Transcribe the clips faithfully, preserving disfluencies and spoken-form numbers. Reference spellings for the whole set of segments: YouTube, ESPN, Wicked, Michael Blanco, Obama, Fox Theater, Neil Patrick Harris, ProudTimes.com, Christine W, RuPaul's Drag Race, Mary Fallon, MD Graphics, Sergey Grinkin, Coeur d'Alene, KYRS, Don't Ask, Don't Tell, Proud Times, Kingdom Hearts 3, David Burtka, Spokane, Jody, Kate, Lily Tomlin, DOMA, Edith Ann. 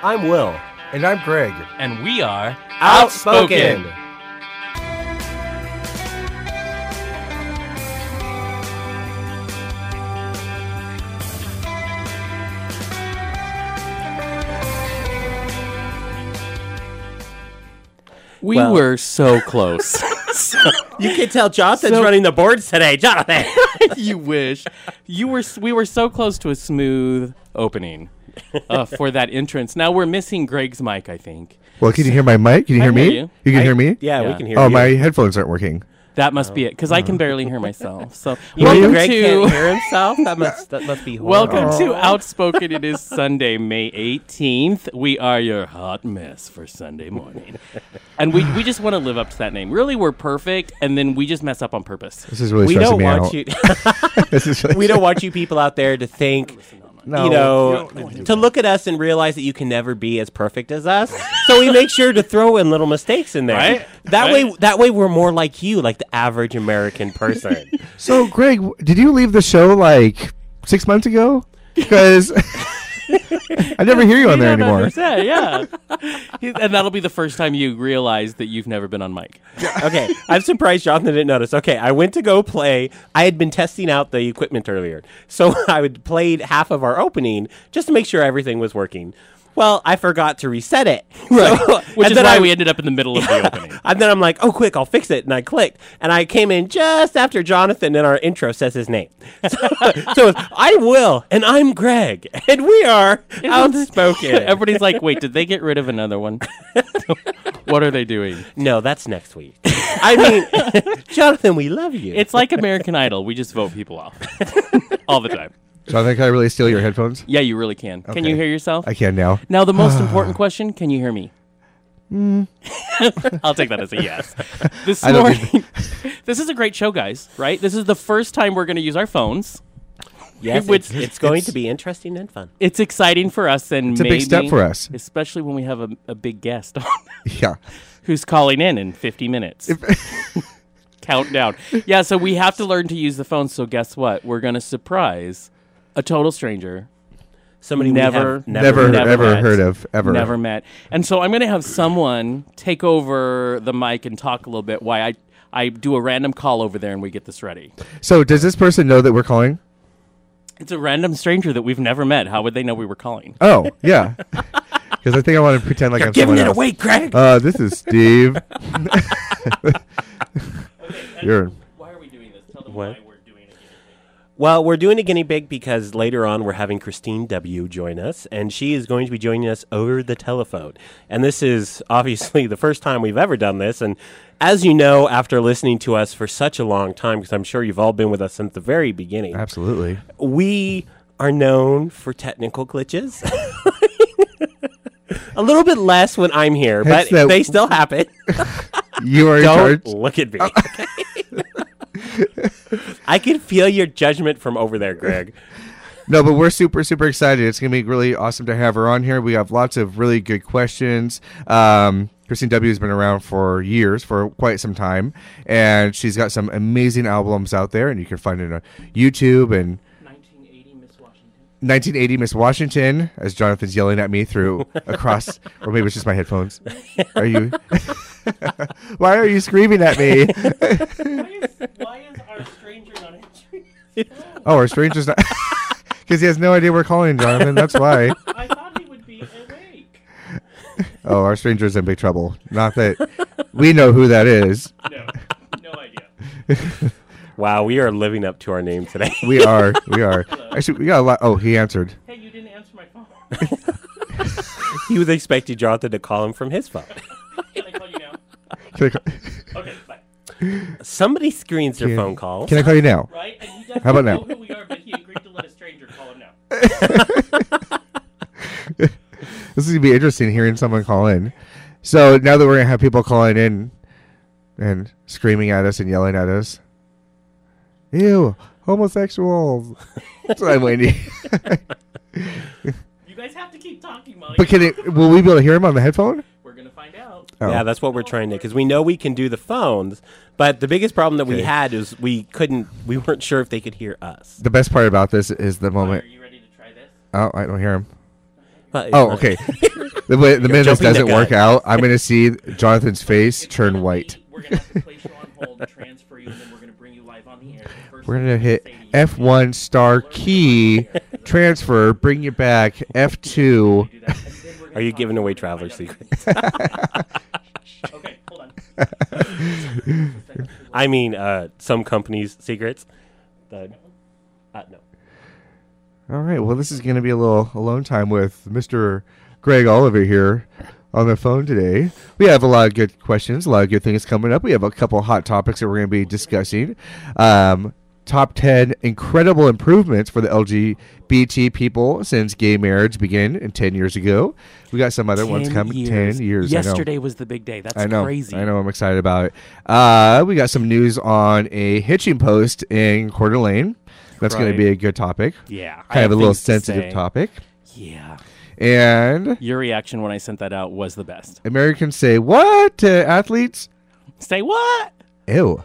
I'm Will. And I'm Greg. And we are Outspoken. Outspoken. We well. were so close. so, you can tell Jonathan's so, running the boards today, Jonathan. You wish. You were. We were so close to a smooth opening uh, for that entrance. Now we're missing Greg's mic, I think. Well, can you hear my mic? Can you hear I me? Hear you. you can I, hear me? Yeah, yeah, we can hear. Oh, you. My headphones aren't working. That must oh. be it, because oh. I can barely hear myself. So welcome Greg to can't hear himself. That must that must be horrible. Welcome oh. to Outspoken. It is Sunday, May eighteenth. We are your hot mess for Sunday morning. And we, we just want to live up to that name. Really, we're perfect, and then we just mess up on purpose. This is really we stressing don't me want out. You really we don't want you people out there to think, no, you know, no, to look at us and realize that you can never be as perfect as us. So we make sure to throw in little mistakes in there. Right? That right? way, that way, we're more like you, like the average American person. So, Greg, did you leave the show like six months ago? Because I never hear you on there anymore. Yeah, and that'll be the first time you realize that you've never been on mic. Okay, I'm surprised Jonathan didn't notice. Okay, I went to go play. I had been testing out the equipment earlier, so I would played half of our opening just to make sure everything was working. Well, I forgot to reset it, right. so, which is why I, we ended up in the middle of the opening. And then I'm like, oh, quick, I'll fix it. And I clicked. And I came in just after Jonathan in our intro says his name. So, so it's, I'm Will, and I'm Greg, and we are Outspoken. Everybody's like, wait, did they get rid of another one? What are they doing? No, that's next week. I mean, Jonathan, we love you. It's like American Idol. We just vote people off all the time. Jonathan, can I really steal your headphones? Yeah, you really can. Okay. Can you hear yourself? I can now. Now, the most important question, can you hear me? Mm. I'll take that as a yes. This morning, this is a great show, guys, right? This is the first time we're going to use our phones. Yes, it would, it's, it's going it's, to be interesting and fun. It's exciting for us. And it's a maybe, big step for us. Especially when we have a, a big guest on. Yeah. Who's calling in in fifty minutes. Countdown. Yeah, so we have to learn to use the phones. So guess what? We're going to surprise a total stranger. Somebody never, we have never, never, never, ever met, heard of, ever. Never met. And so I'm going to have someone take over the mic and talk a little bit why I, I do a random call over there and we get this ready. So does this person know that we're calling? It's a random stranger that we've never met. How would they know we were calling? Oh, yeah. Because I think I want to pretend like You're I'm giving someone it else. Away, Greg. Uh, this is Steve. You're. Why are we doing this? Tell them what? Why we're Well, we're doing a guinea pig because later on we're having Christine W. join us, and she is going to be joining us over the telephone. And this is obviously the first time we've ever done this. And as you know, after listening to us for such a long time, because I'm sure you've all been with us since the very beginning. Absolutely. We are known for technical glitches. A little bit less when I'm here, That's but that they still happen. You are in charge. Don't look at me. Uh, I can feel your judgment from over there, Greg. No, but we're super, super excited. It's going to be really awesome to have her on here. We have lots of really good questions. Um, Christine W. has been around for years, for quite some time, and she's got some amazing albums out there, and you can find it on YouTube. And nineteen eighty Miss Washington. nineteen eighty Miss Washington, as Jonathan's yelling at me through across, or maybe it's just my headphones. Are you... Why are you screaming at me? why, is, why is our stranger not answering? Oh, our stranger's not. Because he has no idea we're calling, Jonathan. That's why. I thought he would be awake. Oh, our stranger's in big trouble. Not that we know who that is. No, no idea. Wow, we are living up to our name today. we are. We are. Hello. Actually, we got a lot. Oh, he answered. Hey, you didn't answer my phone. He was expecting Jonathan to call him from his phone. Okay, bye. Somebody screens their can, phone calls. Can I call you now? Right? And he How about know now? Who we are, but he agreed to let a stranger call him now. This is going to be interesting hearing someone call in. So now that we're going to have people calling in and screaming at us and yelling at us. Ew, homosexuals. That's what I'm waiting. You guys have to keep talking, Molly. But can it, will we be able to hear him on the headphone? Going to find out. Oh. Yeah, that's what we're trying to, because we know we can do the phones, but the biggest problem that okay. we had is we couldn't, we weren't sure if they could hear us. The best part about this is the moment. Are you ready to try this? Oh, I don't hear him. Uh, oh, okay. The, way, the minute this doesn't work out, I'm going to see Jonathan's face turn white. We're going to have to place you on hold, transfer you, and then we're going to bring you live on the air. We're going to hit F one star key, transfer, bring you back, F two. Are you giving away traveler secrets? Okay, hold on. I mean, uh, some companies' secrets. The, uh, no. All right, well, this is going to be a little alone time with Mister Greg Oliver here on the phone today. We have a lot of good questions, a lot of good things coming up. We have a couple of hot topics that we're going to be discussing. Um, top ten incredible improvements for the L G B T people since gay marriage began in ten years ago. We got some other ten ones coming. Years. ten years. Yesterday was the big day. That's I know, crazy. I know. I'm excited about it. Uh, we got some news on a hitching post in Coeur d'Alene. That's right. Going to be a good topic. Yeah. Kind I of a little sensitive topic. Yeah. And your reaction when I sent that out was the best. Americans say what to athletes? Say what? Ew.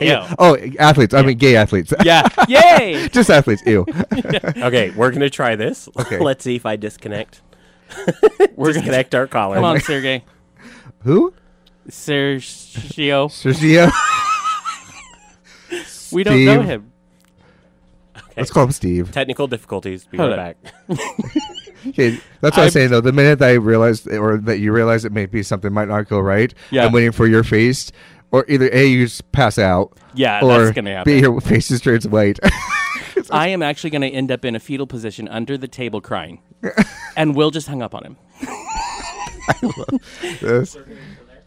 Ew. Oh, athletes. I mean, gay athletes. Yeah. Yay. Just athletes. Ew. Okay, we're going to try this. Okay. Let's see if I disconnect. We're disconnect gonna... our collar. Come on, Sergey. Who? Sergio. Sergio. We don't Steve. Know him. Okay. Let's call him Steve. Technical difficulties. Be Hold right on. Back. Okay, that's what I'm, I was saying, though. The minute that I realized, or that you realize it may be something might not go right, yeah. I'm waiting for your face, or either A, you just pass out, yeah, or that's gonna happen. B, your face is turns white. I am actually going to end up in a fetal position under the table crying, and Will just hung up on him. I love this.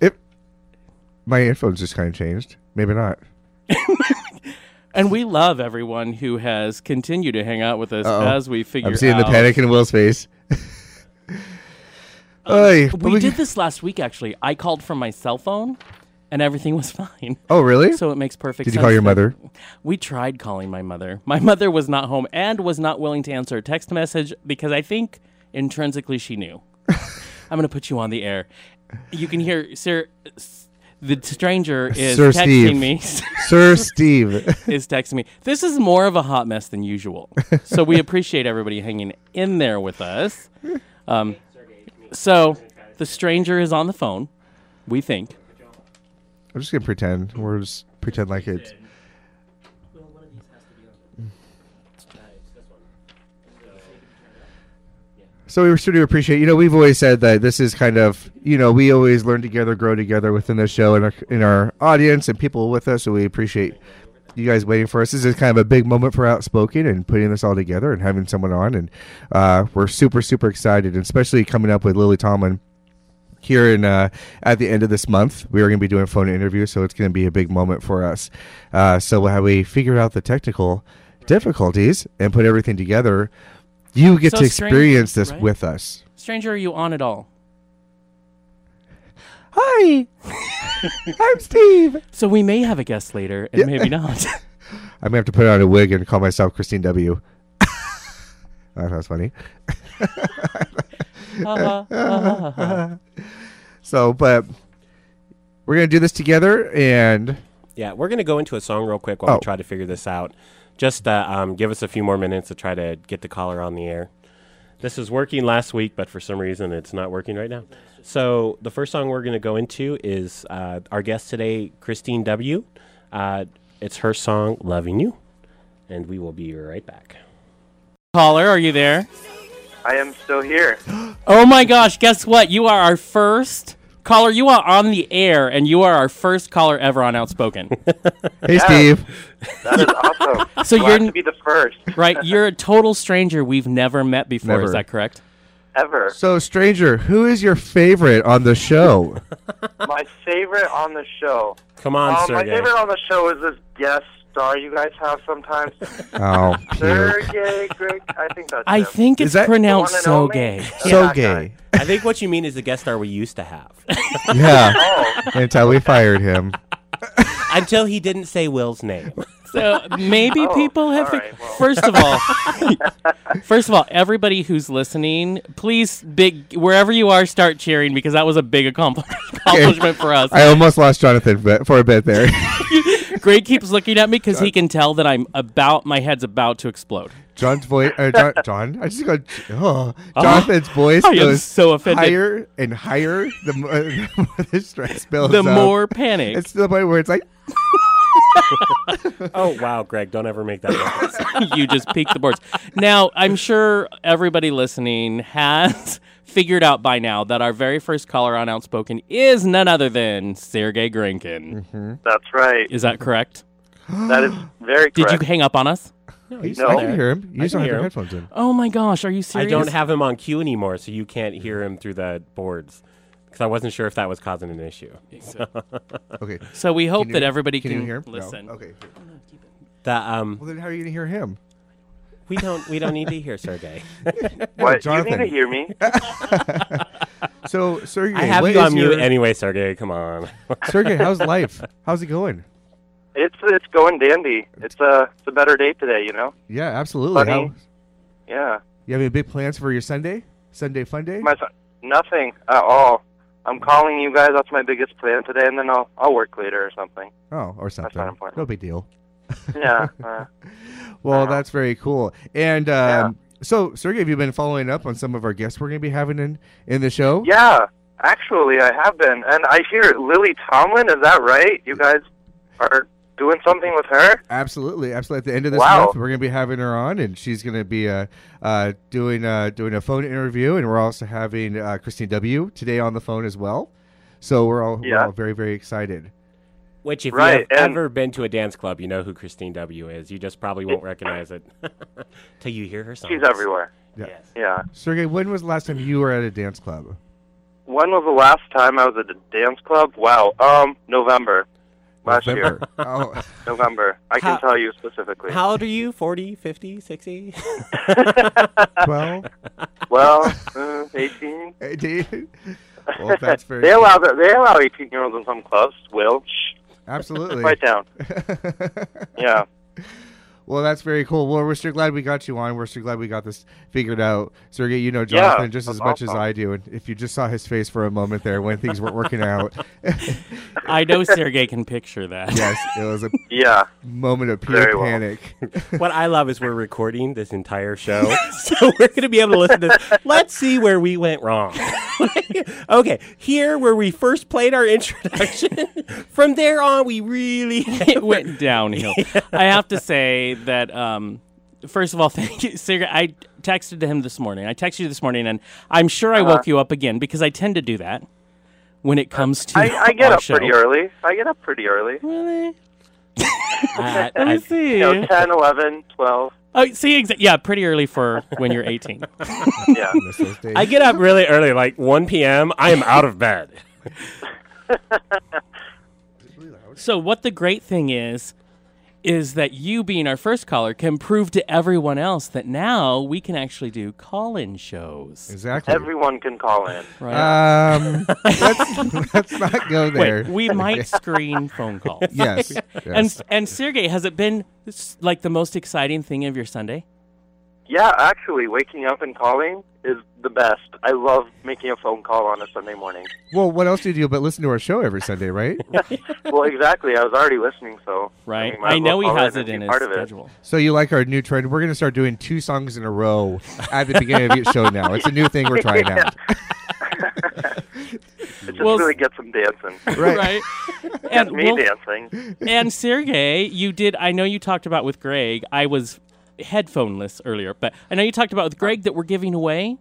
It, my headphones just kind of changed. Maybe not. And we love everyone who has continued to hang out with us Uh-oh. As we figure out. I'm seeing out. The panic in Will's face. um, Oy, we did this last week, actually. I called from my cell phone, and everything was fine. Oh, really? So it makes perfect sense. Did you call your mother? We tried calling my mother. My mother was not home and was not willing to answer a text message because I think intrinsically she knew. I'm going to put you on the air. You can hear... Sir. The stranger is Sir texting Steve. Me. Sir Steve is texting me. This is more of a hot mess than usual. So we appreciate everybody hanging in there with us. Um, so the stranger is on the phone, we think. I'm just going to pretend. We're just pretend like it's... So we sure do appreciate, you know, we've always said that this is kind of, you know, we always learn together, grow together within the show and our, in our audience and people with us. So we appreciate you guys waiting for us. This is kind of a big moment for Outspoken and putting this all together and having someone on. And uh, we're super, super excited, and especially coming up with Lily Tomlin here in uh, at the end of this month. We are going to be doing a phone interview, so it's going to be a big moment for us. Uh, so how we figure out the technical difficulties and put everything together, you get so to experience stranger, this right? with us. Stranger, are you on at all? Hi. I'm Steve. So we may have a guest later, and yeah. maybe not. I'm going to have to put on a wig and call myself Christine W. That was funny. uh-huh, uh-huh, uh-huh. So, but we're going to do this together, and... Yeah, we're going to go into a song real quick while oh. we try to figure this out. Just uh, um, give us a few more minutes to try to get the caller on the air. This was working last week, but for some reason it's not working right now. So the first song we're going to go into is uh, our guest today, Christine W. Uh, it's her song, Loving You. And we will be right back. Caller, are you there? I am still here. Oh, my gosh. Guess what? You are our first caller. You are on the air, and you are our first caller ever on Outspoken. Hey, yeah. Steve. That is awesome. So Glad you're to be the first, right? You're a total stranger we've never met before. Never. Is that correct? Ever. So, stranger, who is your favorite on the show? My favorite on the show. Come on, um, Sergey. My favorite on the show is this guest star you guys have sometimes. Oh, Sergey Grinkin. I think that's. I him. Think it's pronounced so gay. So yeah, gay. I think what you mean is the guest star we used to have. Yeah. Oh. Until we fired him. Until he didn't say Will's name. So maybe oh, people have... Right, fi- well. First of all, first of all, everybody who's listening, please, big wherever you are, start cheering, because that was a big accomplishment okay. for us. I almost lost Jonathan for a bit there. Greg keeps looking at me because he can tell that I'm about... my head's about to explode. John's voice, uh, John, John, I just go, oh, Jonathan's uh, voice I goes so offended. Higher and higher the more, the, more the stress builds up. The more panic. It's to the point where it's like. Oh, wow, Greg, don't ever make that noise. You just peaked the boards. Now, I'm sure everybody listening has figured out by now that our very first caller on Outspoken is none other than Sergey Grinkin. Mm-hmm. That's right. Is that correct? That is very correct. Did you hang up on us? No, he's no. I can hear him. You just don't have your headphones in. Oh, my gosh. Are you serious? I don't have him on cue anymore, so you can't hear him through the boards. Because I wasn't sure if that was causing an issue. So. Okay. So we hope you, that everybody can, can you hear him? Listen. No. Okay. That, um, well, then how are you going to hear him? We don't We don't need to hear Sergey. What? You need to hear me? So, Sergey, I have you on mute your... anyway, Sergey. Come on. Sergey, how's life? How's it going? It's it's going dandy. It's a, it's a better day today, you know? Yeah, absolutely. Funny. How... Yeah. You have any big plans for your Sunday? Sunday fun day? My son... Nothing at all. I'm calling you guys. That's my biggest plan today, and then I'll I'll work later or something. Oh, or something. That's not important. No big deal. Yeah. Uh, well, uh, that's very cool. And um, yeah. So, Sergey, have you been following up on some of our guests we're going to be having in, in the show? Yeah, actually, I have been. And I hear Lily Tomlin. Is that right? You guys are doing something with her? Absolutely. Absolutely. At the end of this wow. month, we're going to be having her on, and she's going to be uh, uh, doing uh, doing a phone interview, and we're also having uh, Christine W. today on the phone as well. So we're all, yeah. we're all very, very excited. Which, if right, you've ever been to a dance club, you know who Christine W. is. You just probably won't recognize it till you hear her song. She's everywhere. Yeah. Yes. Yeah. Sergey, when was the last time you were at a dance club? When was the last time I was at a dance club? Wow. Um, November. Last November. year. Oh. November. I how, can tell you specifically. How old are you? forty, fifty, sixty? twelve? Well, uh, eighteen. eighteen? Well, that's very they, allow the, they allow eighteen-year-olds in some clubs. Will. Absolutely. Right down. Yeah. Well, that's very cool. Well, we're so glad we got you on. We're so glad we got this figured out. Sergey, you know Jonathan yeah, just as awesome. much as I do. And if you just saw his face for a moment there when things weren't working out. I know Sergey can picture that. Yes, it was a yeah. moment of pure very panic. Well. What I love is we're recording this entire show. So we're going to be able to listen to this. Let's see where we went wrong. Okay, here where we first played our introduction. From there on, we really it went downhill. Yeah. I have to say, that um, first of all, thank you, Sergey. I texted him this morning. I texted you this morning, and I'm sure I uh-huh. woke you up again because I tend to do that when it comes to. I, I get up show. pretty early. I get up pretty early. Really? uh, Let me I, see. You know, ten, eleven, twelve. Oh, see, exa- yeah, pretty early for when you're eighteen. Yeah, I get up really early, like one p.m. I am out of bed. So what the great thing is. is that you being our first caller can prove to everyone else that now we can actually do call-in shows. Exactly. Everyone can call in. Right. Um, let's, let's not go there. Wait, we might screen phone calls. Yes. yes. And, and Sergey, has it been like the most exciting thing of your Sunday? Yeah, actually, waking up and calling is the best. I love making a phone call on a Sunday morning. Well, what else do you do but listen to our show every Sunday, right? Well, exactly. I was already listening, so... Right. I, I know he has it in his schedule. So you like our new trend? We're going to start doing two songs in a row at the beginning of each show now. It's a new thing we're trying out. It just well, really gets them dancing. Right. Right. And me well, dancing. And Sergey, you did... I know you talked about with Greg, I was... headphoneless earlier, but I know you talked about with Greg that we're giving away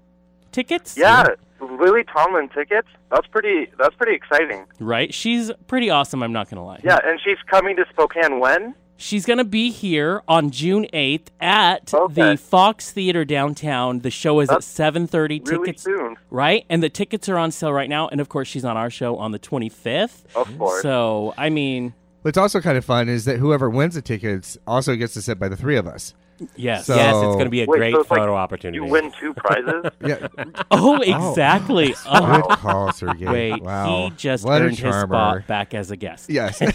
tickets. Yeah, Lily Tomlin tickets. That's pretty. That's pretty exciting, right? She's pretty awesome. I'm not gonna lie. Yeah, and she's coming to Spokane when? She's gonna be here on June eighth at okay. the Fox Theater downtown. The show is that's at seven thirty. Really tickets, soon, right? And the tickets are on sale right now. And of course, she's on our show on the twenty-fifth. Of course. So I mean, what's also kind of fun is that whoever wins the tickets also gets to sit by the three of us. Yes, so, yes, it's going to be a wait, great so photo like opportunity. You win two prizes? Yeah. Oh, exactly. Oh. Good call, Sergey. Wait, wow. he just what earned his spot back as a guest. Yes. Yes.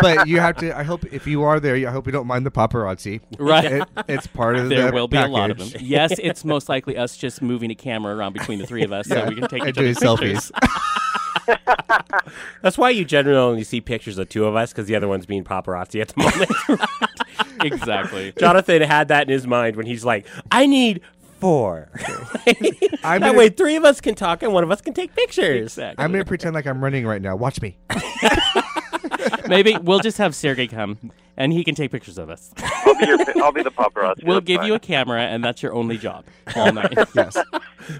But you have to, I hope, if you are there, I hope you don't mind the paparazzi. Right. It, it's part of there the There will package. Be a lot of them. Yes, it's most likely us just moving a camera around between the three of us yeah. so we can take and doing selfies. That's why you generally only see pictures of two of us, because the other one's being paparazzi at the moment. Exactly. Jonathan had that in his mind when he's like, I need four. I'm that way three of us can talk and one of us can take pictures. Exactly. I'm going to pretend like I'm running right now. Watch me. Maybe we'll just have Sergey come, and he can take pictures of us. I'll be, your, I'll be the paparazzi. We'll that's give fine. you a camera, and that's your only job all night. Yes.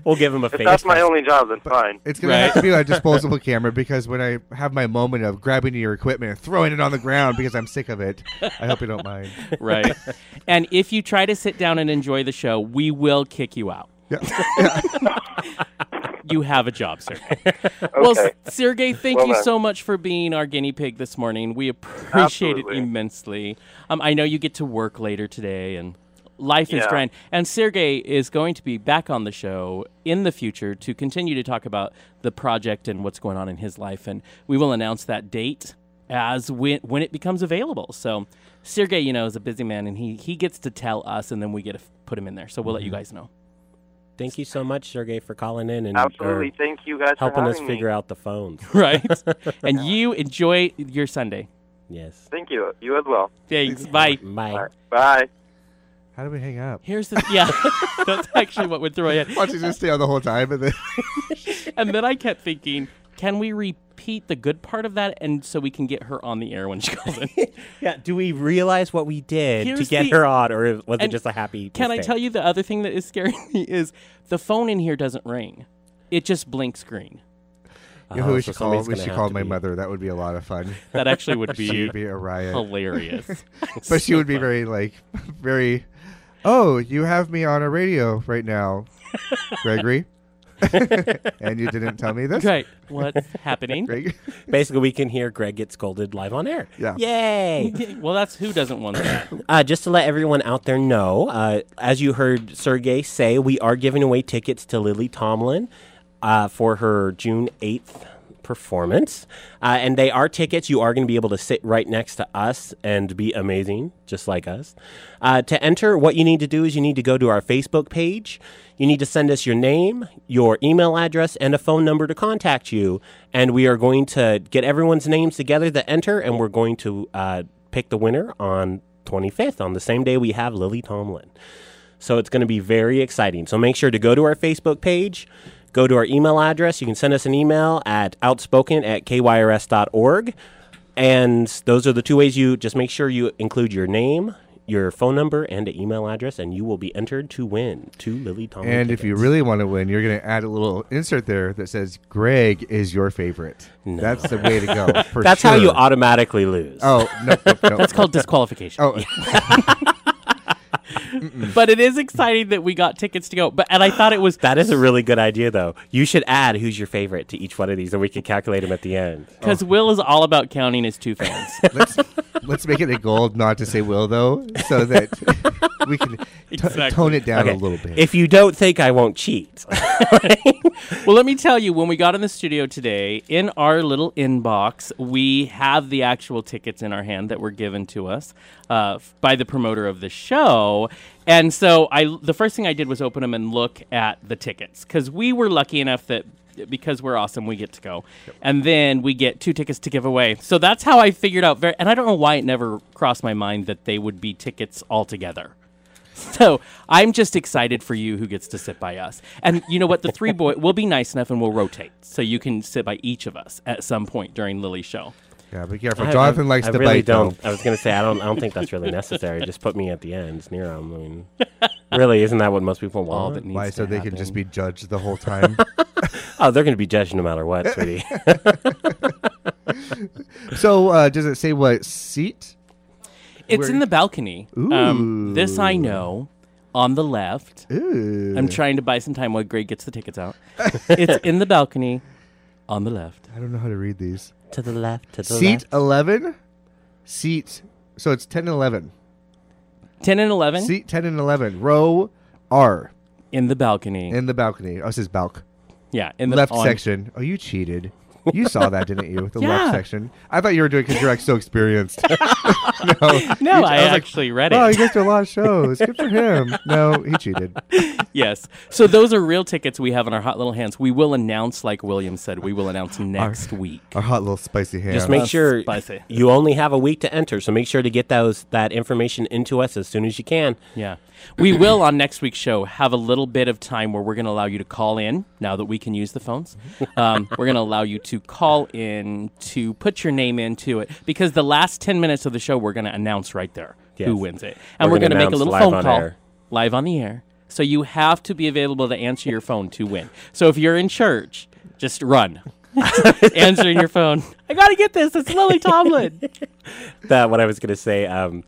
We'll give him a if face. If that's my test. only job, then but fine. It's going right? to have to be a disposable camera, because when I have my moment of grabbing your equipment and throwing it on the ground because I'm sick of it, I hope you don't mind. Right. And if you try to sit down and enjoy the show, we will kick you out. Yeah. Yeah. You have a job, sir. Okay. Well, Sergey, thank well you done. so much for being our guinea pig this morning. We appreciate Absolutely. it immensely. Um, I know you get to work later today, and life yeah. is grand. And Sergey is going to be back on the show in the future to continue to talk about the project and what's going on in his life. And we will announce that date as when, when it becomes available. So Sergey, you know, is a busy man, and he, he gets to tell us, and then we get to f- put him in there. So we'll mm-hmm. let you guys know. Thank you so much, Sergey, for calling in and Absolutely. Thank you guys helping for us figure me. out the phones. Right. And you enjoy your Sunday. Yes. Thank you. You as well. Thanks. Bye. Bye. Bye. How do we hang up? Here's the th- yeah. That's actually what would throw in. Watch you just stay on the whole time, and then and then I kept thinking, can we repeat the good part of that, and so we can get her on the air when she calls in? Yeah. Do we realize what we did Here's to get the, her on, or was it just a happy mistake? Can I tell you the other thing that is scaring me is the phone in here doesn't ring. It just blinks green. You know who uh, we should so call? We should call my be. mother. That would be a lot of fun. That actually would be, she would be a riot. Hilarious. But so she would be fun. very, like, very, oh, you have me on a radio right now, Gregory. And you didn't tell me this? Right. What's happening? Greg? Basically, we can hear Greg get scolded live on air. Yeah. Yay. Well, that's who doesn't want that. Uh, just to let everyone out there know, uh, as you heard Sergey say, we are giving away tickets to Lily Tomlin uh, for her June eighth performance. Uh, and they are tickets. You are going to be able to sit right next to us and be amazing, just like us. Uh, to enter, what you need to do is you need to go to our Facebook page. You need to send us your name, your email address, and a phone number to contact you. And we are going to get everyone's names together to enter, and we're going to uh, pick the winner on twenty-fifth, on the same day we have Lily Tomlin. So it's going to be very exciting. So make sure to go to our Facebook page. Go to our email address. You can send us an email at outspoken at k y r s dot org. And those are the two ways. You just make sure you include your name, your phone number, and an email address, and you will be entered to win two Lily Tomlin And tickets. If you really want to win, you're going to add a little insert there that says, Greg is your favorite. No. That's the way to go. For That's sure. how you automatically lose. Oh, no, no, no. That's called disqualification. Oh, yeah. But it is exciting that we got tickets to go. But and I thought it was... That is a really good idea, though. You should add who's your favorite to each one of these, and we can calculate them at the end. Because oh. Will is all about counting his two fans. let's, let's make it a goal not to say Will, though, so that we can t- exactly. tone it down okay. a little bit. If you don't think I won't cheat. Well, let me tell you, when we got in the studio today, in our little inbox, we have the actual tickets in our hand that were given to us uh, by the promoter of the show. And so I, the first thing I did was open them and look at the tickets, because we were lucky enough that because we're awesome, we get to go. Yep. And then we get two tickets to give away. So that's how I figured out. Very, and I don't know why it never crossed my mind that they would be tickets altogether. So I'm just excited for you who gets to sit by us. And you know what? The three boys will be nice enough and we'll rotate. So you can sit by each of us at some point during Lily's show. Yeah, be careful. I, Jonathan I, likes I to really bite. Don't. I was going to say, I don't I don't think that's really necessary. Just put me at the end near him. I mean, really, isn't that what most people want? That needs Why, so to they happen? Can just be judged the whole time? Oh, they're going to be judged no matter what, sweetie. So uh, does it say what seat? It's Where? in the balcony. Um, this I know. On the left. Ooh. I'm trying to buy some time while Greg gets the tickets out. It's in the balcony. On the left. I don't know how to read these. To the left, to the Seat left. Seat eleven? Seat. So it's ten and eleven. ten and eleven? Seat ten and eleven. Row R. In the balcony. In the balcony. Oh, it says balc. Yeah. In the left on. section. Oh, you cheated. You saw that, didn't you? The yeah. left section. I thought you were doing it because you're like so experienced. No, no I, I actually like, read it. Oh, he goes to a lot of shows. Good for him. No, he cheated. Yes. So those are real tickets we have in our hot little hands. We will announce, like William said, we will announce next our, week. Our hot little spicy hands. Just make sure spicy. You only have a week to enter, so make sure to get those that information into us as soon as you can. Yeah. We will, on next week's show, have a little bit of time where we're going to allow you to call in, now that we can use the phones. Um, we're going to allow you to call in, to put your name into it, because the last ten minutes of the show, we're going to announce right there yes. who wins it. And we're, we're going to make a little phone call air. live on the air. So you have to be available to answer your phone to win. So if you're in church, just run. Answering your phone. I got to get this. It's Lily Tomlin. That what I was going to say... Um,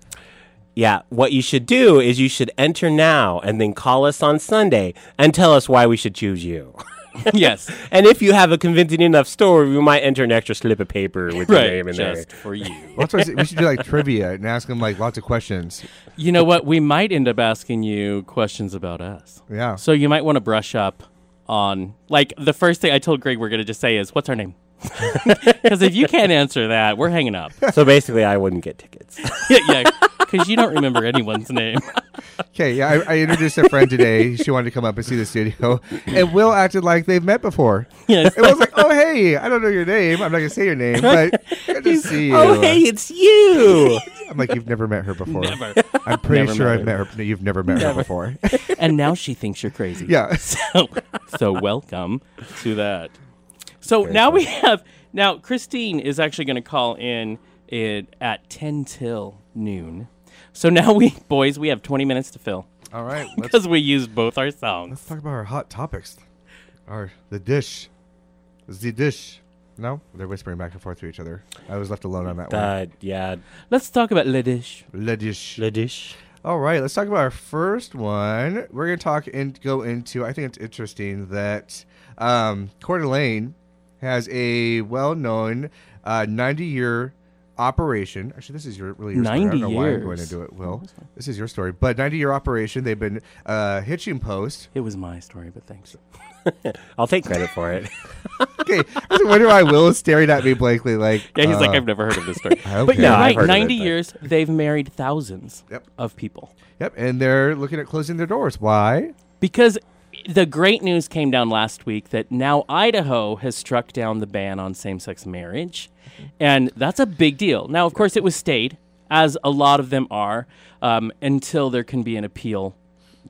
Yeah, what you should do is you should enter now and then call us on Sunday and tell us why we should choose you. Yes. And if you have a convincing enough story, we might enter an extra slip of paper with your right, name in just there. Just for you. Well, that's we should do like trivia and ask them like lots of questions. You know what? We might end up asking you questions about us. Yeah. So you might want to brush up on, like the first thing I told Greg we're going to just say is, what's our name? Because if you can't answer that, we're hanging up. So basically, I wouldn't get tickets. Yeah, yeah. Because you don't remember anyone's name. Okay, yeah, I, I introduced a friend today. She wanted to come up and see the studio. And Will acted like they've met before. Yes. It was like, oh, hey, I don't know your name. I'm not going to say your name, but good to see you. Oh, hey, it's you. I'm like, you've never met her before. Never. I'm pretty never sure I've met her. met her. You've never met never. her before. And now she thinks you're crazy. Yeah. So, so welcome to that. So Very now funny. we have, now Christine is actually going to call in it at ten till noon. So now we, boys, we have twenty minutes to fill. All right. Because we used both our songs. Let's talk about our hot topics. Our, the dish. The dish. No? They're whispering back and forth to each other. I was left alone on that uh, one. Yeah. Let's talk about le dish. Le dish. Le dish. All right. Let's talk about our first one. We're going to talk and go into, I think it's interesting that um, Coeur d'Alene has a well-known uh, ninety-year operation. Actually, this is your really your ninety story. I don't know years. why I'm going to do it, Will. This is your story. But ninety-year operation. They've been uh, hitching posts. It was my story, but thanks. I'll take credit for it. Okay. I was wondering why Will is staring at me blankly. Like, yeah, he's uh, like, I've never heard of this story. Okay. But no, yeah, right, ninety it, years, but. They've married thousands yep. of people. Yep, and they're looking at closing their doors. Why? Because... The great news came down last week that now Idaho has struck down the ban on same-sex marriage, and that's a big deal. Now, of course, it was stayed, as a lot of them are, um, until there can be an appeal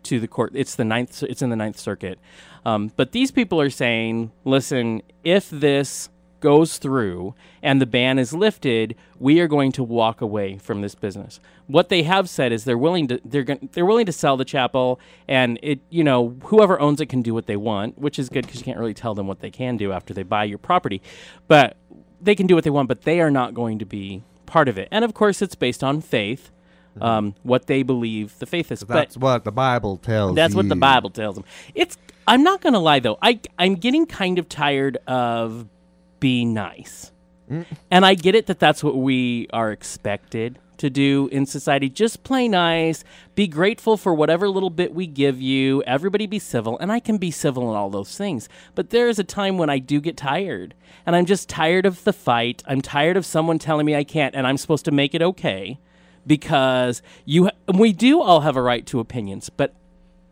to the court. It's the ninth. It's in the Ninth Circuit. Um, but these people are saying, listen, if this goes through and the ban is lifted, we are going to walk away from this business. What they have said is they're willing to they're going they're willing to sell the chapel, and it you know whoever owns it can do what they want, which is good because you can't really tell them what they can do after they buy your property. But they can do what they want, but they are not going to be part of it. And of course, it's based on faith. Mm-hmm. Um, what they believe the faith is. So that's but what the Bible tells That's you. what the Bible tells them. It's I'm not going to lie though. I I'm getting kind of tired of be nice. Mm. And I get it that that's what we are expected to do in society. Just play nice, be grateful for whatever little bit we give you, everybody be civil, and I can be civil in all those things. But there is a time when I do get tired, and I'm just tired of the fight. I'm tired of someone telling me I can't, and I'm supposed to make it okay, because you. Ha- we do all have a right to opinions, but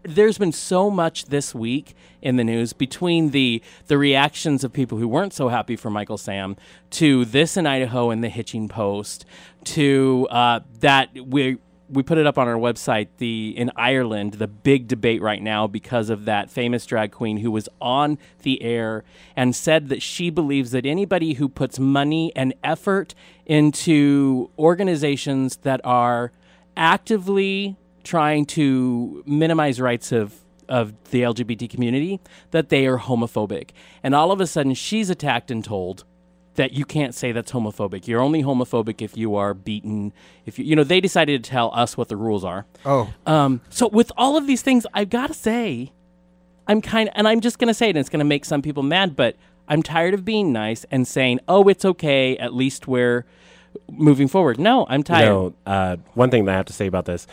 there's been so much this week in the news between the the reactions of people who weren't so happy for Michael Sam to this in Idaho and the hitching post to uh, that we we put it up on our website. The in Ireland, the big debate right now because of that famous drag queen who was on the air and said that she believes that anybody who puts money and effort into organizations that are actively trying to minimize rights of, of the L G B T community, that they are homophobic. And all of a sudden, she's attacked and told that you can't say that's homophobic. You're only homophobic if you are beaten. If you, you know, they decided to tell us what the rules are. Oh. Um, so with all of these things, I've got to say, I'm kind of, and I'm just going to say it, and it's going to make some people mad, but I'm tired of being nice and saying, oh, it's okay, at least we're moving forward. No, I'm tired. You know, uh, one thing that I have to say about this,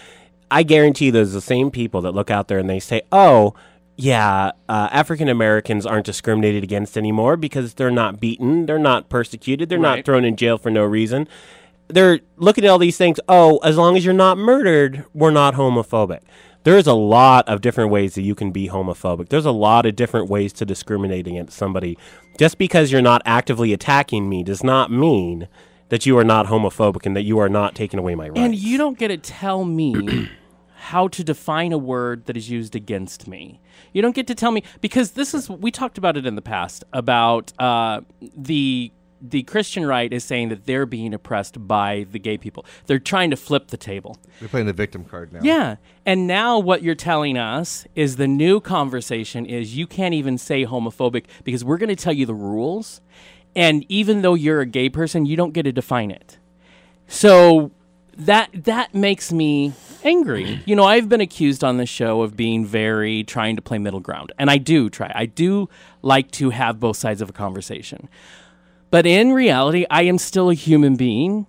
I guarantee there's the same people that look out there and they say, oh, yeah, uh, African Americans aren't discriminated against anymore because they're not beaten, they're not persecuted, they're right. not thrown in jail for no reason. they're looking at all these things. Oh, as long as you're not murdered, we're not homophobic. There's a lot of different ways that you can be homophobic. There's a lot of different ways to discriminate against somebody. Just because you're not actively attacking me does not mean that you are not homophobic and that you are not taking away my rights. And you don't get to tell me how to define a word that is used against me. You don't get to tell me, because this is, we talked about it in the past, about uh, the... the Christian right is saying that they're being oppressed by the gay people. They're trying to flip the table. They're playing the victim card now. Yeah. And now what you're telling us is the new conversation is you can't even say homophobic because we're going to tell you the rules. And even though you're a gay person, you don't get to define it. So that that makes me angry. You know, I've been accused on this show of being very trying to play middle ground. And I do try. I do like to have both sides of a conversation. But in reality, I am still a human being,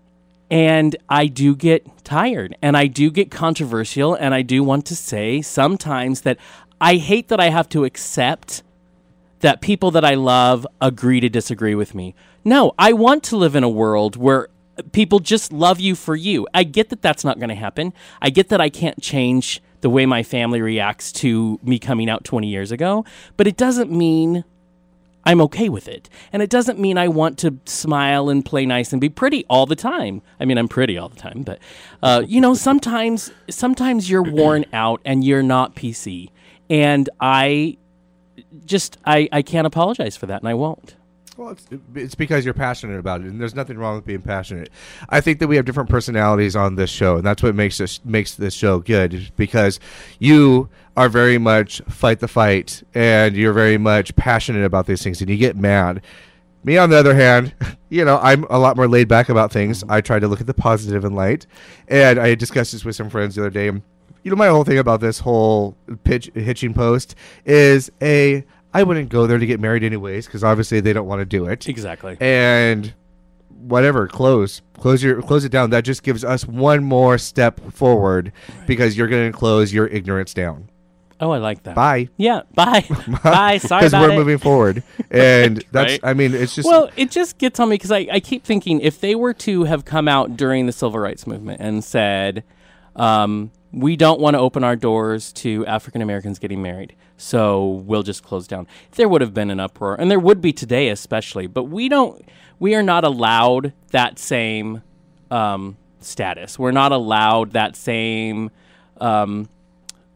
and I do get tired, and I do get controversial, and I do want to say sometimes that I hate that I have to accept that people that I love agree to disagree with me. No, I want to live in a world where people just love you for you. I get that that's not going to happen. I get that I can't change the way my family reacts to me coming out twenty years ago, but it doesn't mean I'm okay with it. And it doesn't mean I want to smile and play nice and be pretty all the time. I mean, I'm pretty all the time, but, uh, you know, sometimes sometimes you're worn out and you're not P C. And I just, I, I can't apologize for that, and I won't. Well, it's, it's because you're passionate about it, and there's nothing wrong with being passionate. I think that we have different personalities on this show, and that's what makes this makes this show good, because you are very much fight the fight, and you're very much passionate about these things, and you get mad. Me, on the other hand, you know, I'm a lot more laid back about things. I try to look at the positive in light, and I discussed this with some friends the other day. You know, my whole thing about this whole pitch, hitching post is a... I wouldn't go there to get married anyways, because obviously they don't want to do it. Exactly. And whatever, close. Close your close it down. That just gives us one more step forward, right? Because you're going to close your ignorance down. Oh, I like that. Bye. Yeah, bye. Bye. Sorry about it. Because we're moving forward. And that's, right? I mean, it's just... Well, it just gets on me, because I, I keep thinking, if they were to have come out during the Civil Rights Movement and said, um, we don't want to open our doors to African Americans getting married, so we'll just close down, there would have been an uproar, and there would be today especially. But we don't, we are not allowed that same um, status. We're not allowed that same um,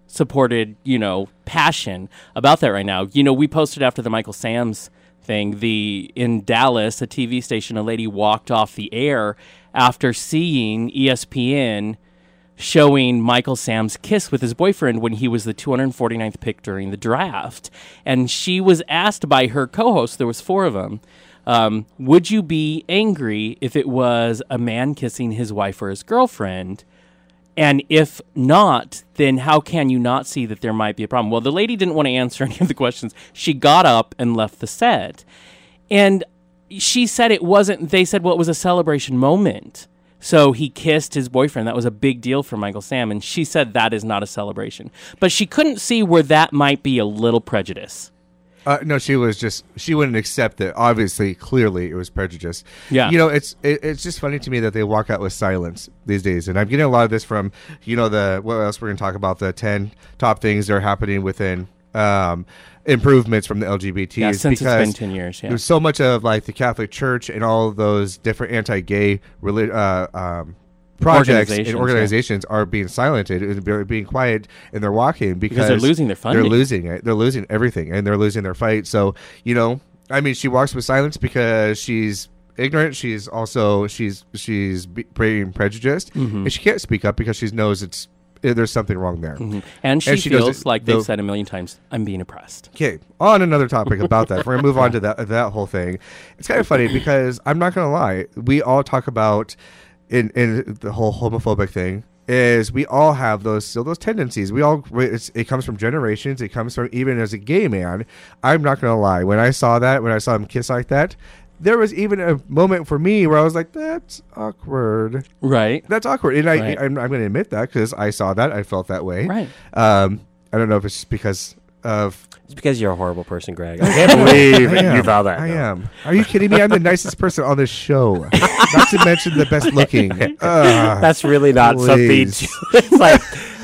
supported, you know, passion about that right now. You know, we posted after the Michael Sams thing, the in Dallas, a T V station, a lady walked off the air after seeing E S P N showing Michael Sam's kiss with his boyfriend when he was the two hundred forty-ninth pick during the draft. And she was asked by her co-hosts, there was four of them, um, would you be angry if it was a man kissing his wife or his girlfriend? And if not, then how can you not see that there might be a problem? Well, the lady didn't want to answer any of the questions. She got up and left the set. And she said it wasn't, they said, well, it was a celebration moment. So he kissed his boyfriend. That was a big deal for Michael Sam. And she said that is not a celebration. But she couldn't see where that might be a little prejudice. Uh, no, she was just, she wouldn't accept it. Obviously, clearly, it was prejudice. Yeah. You know, it's it, it's just funny to me that they walk out with silence these days. And I'm getting a lot of this from, you know, the, what else we're going to talk about, the ten top things that are happening within um improvements from the L G B T. Yeah, since it's been ten years. Yeah. There's so much of like the Catholic Church and all of those different anti-gay relig- uh, um, projects organizations, and organizations yeah. are being silented and being quiet, and they're walking because, because they're losing their funding. They're losing it. They're losing everything, and they're losing their fight. So, you know, I mean, she walks with silence because she's ignorant. She's also, she's, she's being prejudiced, mm-hmm. and she can't speak up because she knows it's, there's something wrong there. Mm-hmm. And she, and she feels it, like they've the, said a million times, I'm being oppressed. Okay, on another topic about that. We're going to move on to that that whole thing. It's kind of funny because I'm not going to lie. We all talk about, in, in the whole homophobic thing, is we all have those still those tendencies. We all it's, It comes from generations. It comes from, even as a gay man, I'm not going to lie. When I saw that, when I saw him kiss like that, there was even a moment for me where I was like, that's awkward. Right. That's awkward. And I, right. I'm, I'm going to admit that because I saw that. I felt that way. Right. Um, I don't know if it's just because of It's because you're a horrible person, Greg. I can't believe I you found that. I am. Are you kidding me? I'm the nicest person on this show. Not to mention the best looking. Uh, That's really not please. something. To, it's like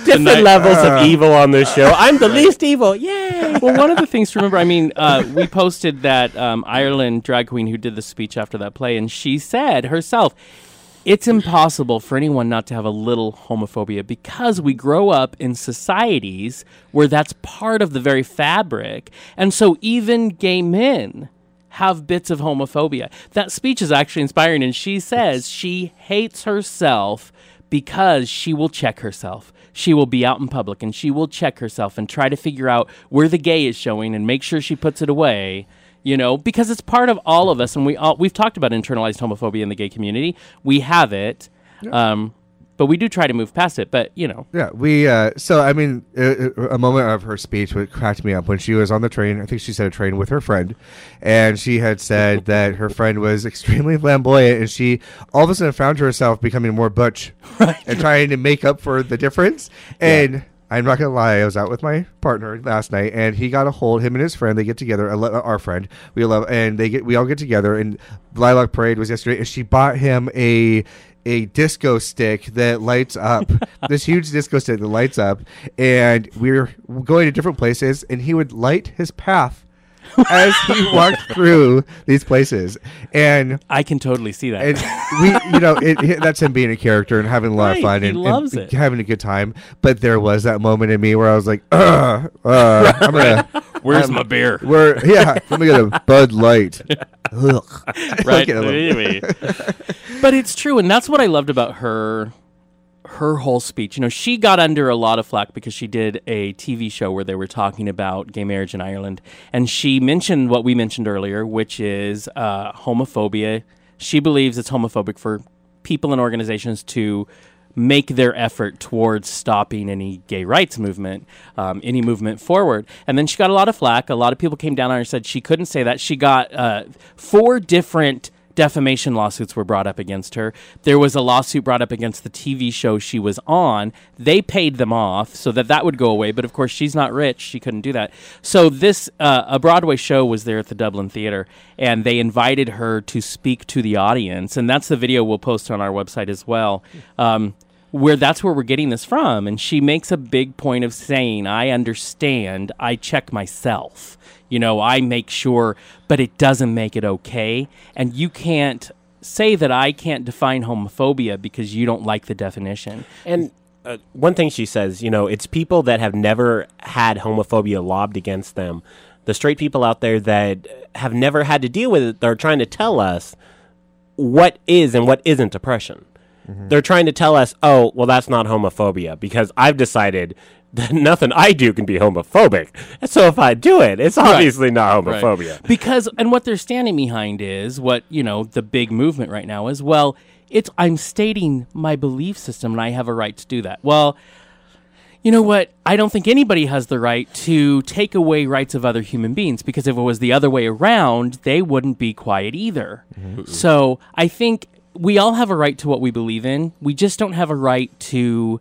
different Tonight, levels uh, of evil on this show. I'm the least evil. Yay. Well, one of the things to remember, I mean, uh, we posted that um, Ireland drag queen who did the speech after that play, and she said herself, it's impossible for anyone not to have a little homophobia because we grow up in societies where that's part of the very fabric. And so even gay men have bits of homophobia. That speech is actually inspiring. And she says she hates herself because she will check herself. She will be out in public and she will check herself and try to figure out where the gay is showing and make sure she puts it away. You know, because it's part of all of us, and we all, we've talked about internalized homophobia in the gay community. We have it, yeah. um, but we do try to move past it. But you know, yeah, we. Uh, so I mean, uh, a moment of her speech cracked me up when she was on the train. I think she said a train with her friend, and she had said that her friend was extremely flamboyant, and she all of a sudden found herself becoming more butch, right. and trying to make up for the difference, and. Yeah. I'm not going to lie. I was out with my partner last night, and he got a hold. Him and his friend, they get together. Our friend, we love, and they get. We all get together. And Lilac Parade was yesterday, and she bought him a a disco stick that lights up. This huge disco stick that lights up, and we were going to different places, and he would light his path. As he walked through these places, and I can totally see that. And we, you know, it, it, that's him being a character and having a lot right, of fun and, and it. having a good time. But there was that moment in me where I was like, uh, uh, I'm gonna, "Where's I'm, my beer? Where? Yeah, let me get a Bud Light." Right. Anyway. But it's true, and that's what I loved about her. Her whole speech, you know, she got under a lot of flack because she did a T V show where they were talking about gay marriage in Ireland. And she mentioned what we mentioned earlier, which is uh, homophobia. She believes it's homophobic for people and organizations to make their effort towards stopping any gay rights movement, um, any movement forward. And then she got a lot of flack. A lot of people came down on her and said she couldn't say that. She got uh, four different defamation lawsuits were brought up against her. There was a lawsuit brought up against the T V show she was on. They paid them off so that that would go away. But of course, she's not rich. She couldn't do that. So this, uh, a Broadway show was there at the Dublin Theater, and they invited her to speak to the audience. And that's the video we'll post on our website as well, um, where that's where we're getting this from. And she makes a big point of saying, I understand. I check myself. You know, I make sure, but it doesn't make it okay. And you can't say that I can't define homophobia because you don't like the definition. And uh, one thing she says, you know, it's people that have never had homophobia lobbed against them. The straight people out there that have never had to deal with it, they're trying to tell us what is and what isn't oppression. Mm-hmm. They're trying to tell us, oh, well, that's not homophobia because I've decided that nothing I do can be homophobic. And so if I do it, it's obviously right. not homophobia. Right. Because, and what they're standing behind is what, you know, the big movement right now is, well, it's, I'm stating my belief system and I have a right to do that. Well, you know what? I don't think anybody has the right to take away rights of other human beings because if it was the other way around, they wouldn't be quiet either. Mm-hmm. So I think we all have a right to what we believe in. We just don't have a right to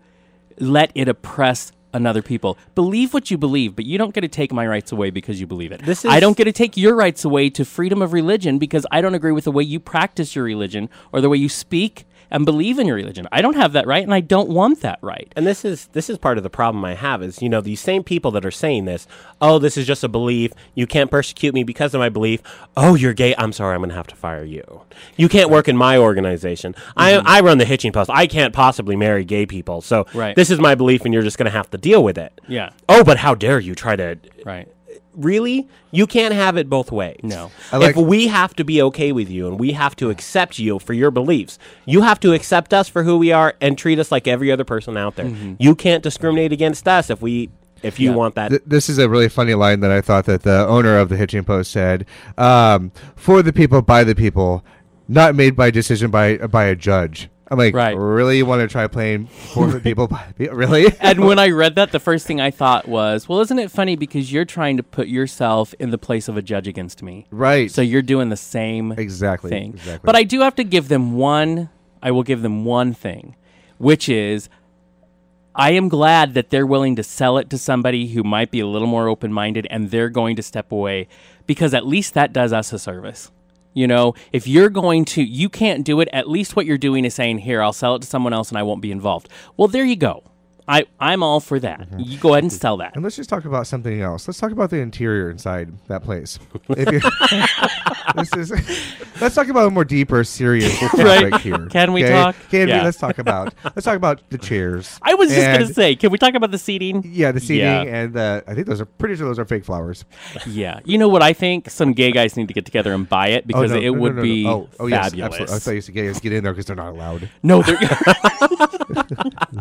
let it oppress another people. Believe what you believe, but you don't get to take my rights away because you believe it. This is I don't get to take your rights away to freedom of religion because I don't agree with the way you practice your religion or the way you speak and believe in your religion. I don't have that right, and I don't want that right. And this is this is part of the problem I have is, you know, these same people that are saying this, oh, this is just a belief. You can't persecute me because of my belief. Oh, you're gay. I'm sorry. I'm going to have to fire you. You can't work in my organization. Mm-hmm. I I run the Hitching Post. I can't possibly marry gay people. So right. this is my belief, and you're just going to have to deal with it. Yeah. Oh, but how dare you try to... Right. Really? You can't have it both ways. No. Like, if we have to be okay with you and we have to accept you for your beliefs, you have to accept us for who we are and treat us like every other person out there. Mm-hmm. You can't discriminate against us if we... If you yeah. want that. Th- this is a really funny line that I thought that the owner of the Hitching Post said. Um, for the people, by the people, not made by decision by by a judge. I'm like, right. really? You want to try playing for the people? By the, really? And when I read that, the first thing I thought was, well, isn't it funny because you're trying to put yourself in the place of a judge against me. Right. So you're doing the same exactly. thing. Exactly. But I do have to give them one, I will give them one thing, which is I am glad that they're willing to sell it to somebody who might be a little more open-minded, and they're going to step away, because at least that does us a service. You know, if you're going to, you can't do it, at least what you're doing is saying, here, I'll sell it to someone else and I won't be involved. Well, there you go. I, I'm all for that. Mm-hmm. You go ahead and sell that. And let's just talk about something else. Let's talk about the interior inside that place. If you, this is, let's talk about a more deeper, serious topic right. here. Can we okay? talk? Can yeah. we? Let's talk about. Let's talk about the chairs. I was and just going to say, can we talk about the seating? Yeah, the seating, yeah. and the, I think those are pretty sure those are fake flowers. Yeah, you know what I think? Some gay guys need to get together and buy it because oh, no, it no, would no, no, be no. Oh, oh, fabulous. Yes, absolutely. I thought you said gay guys get in there because they're not allowed. No, they're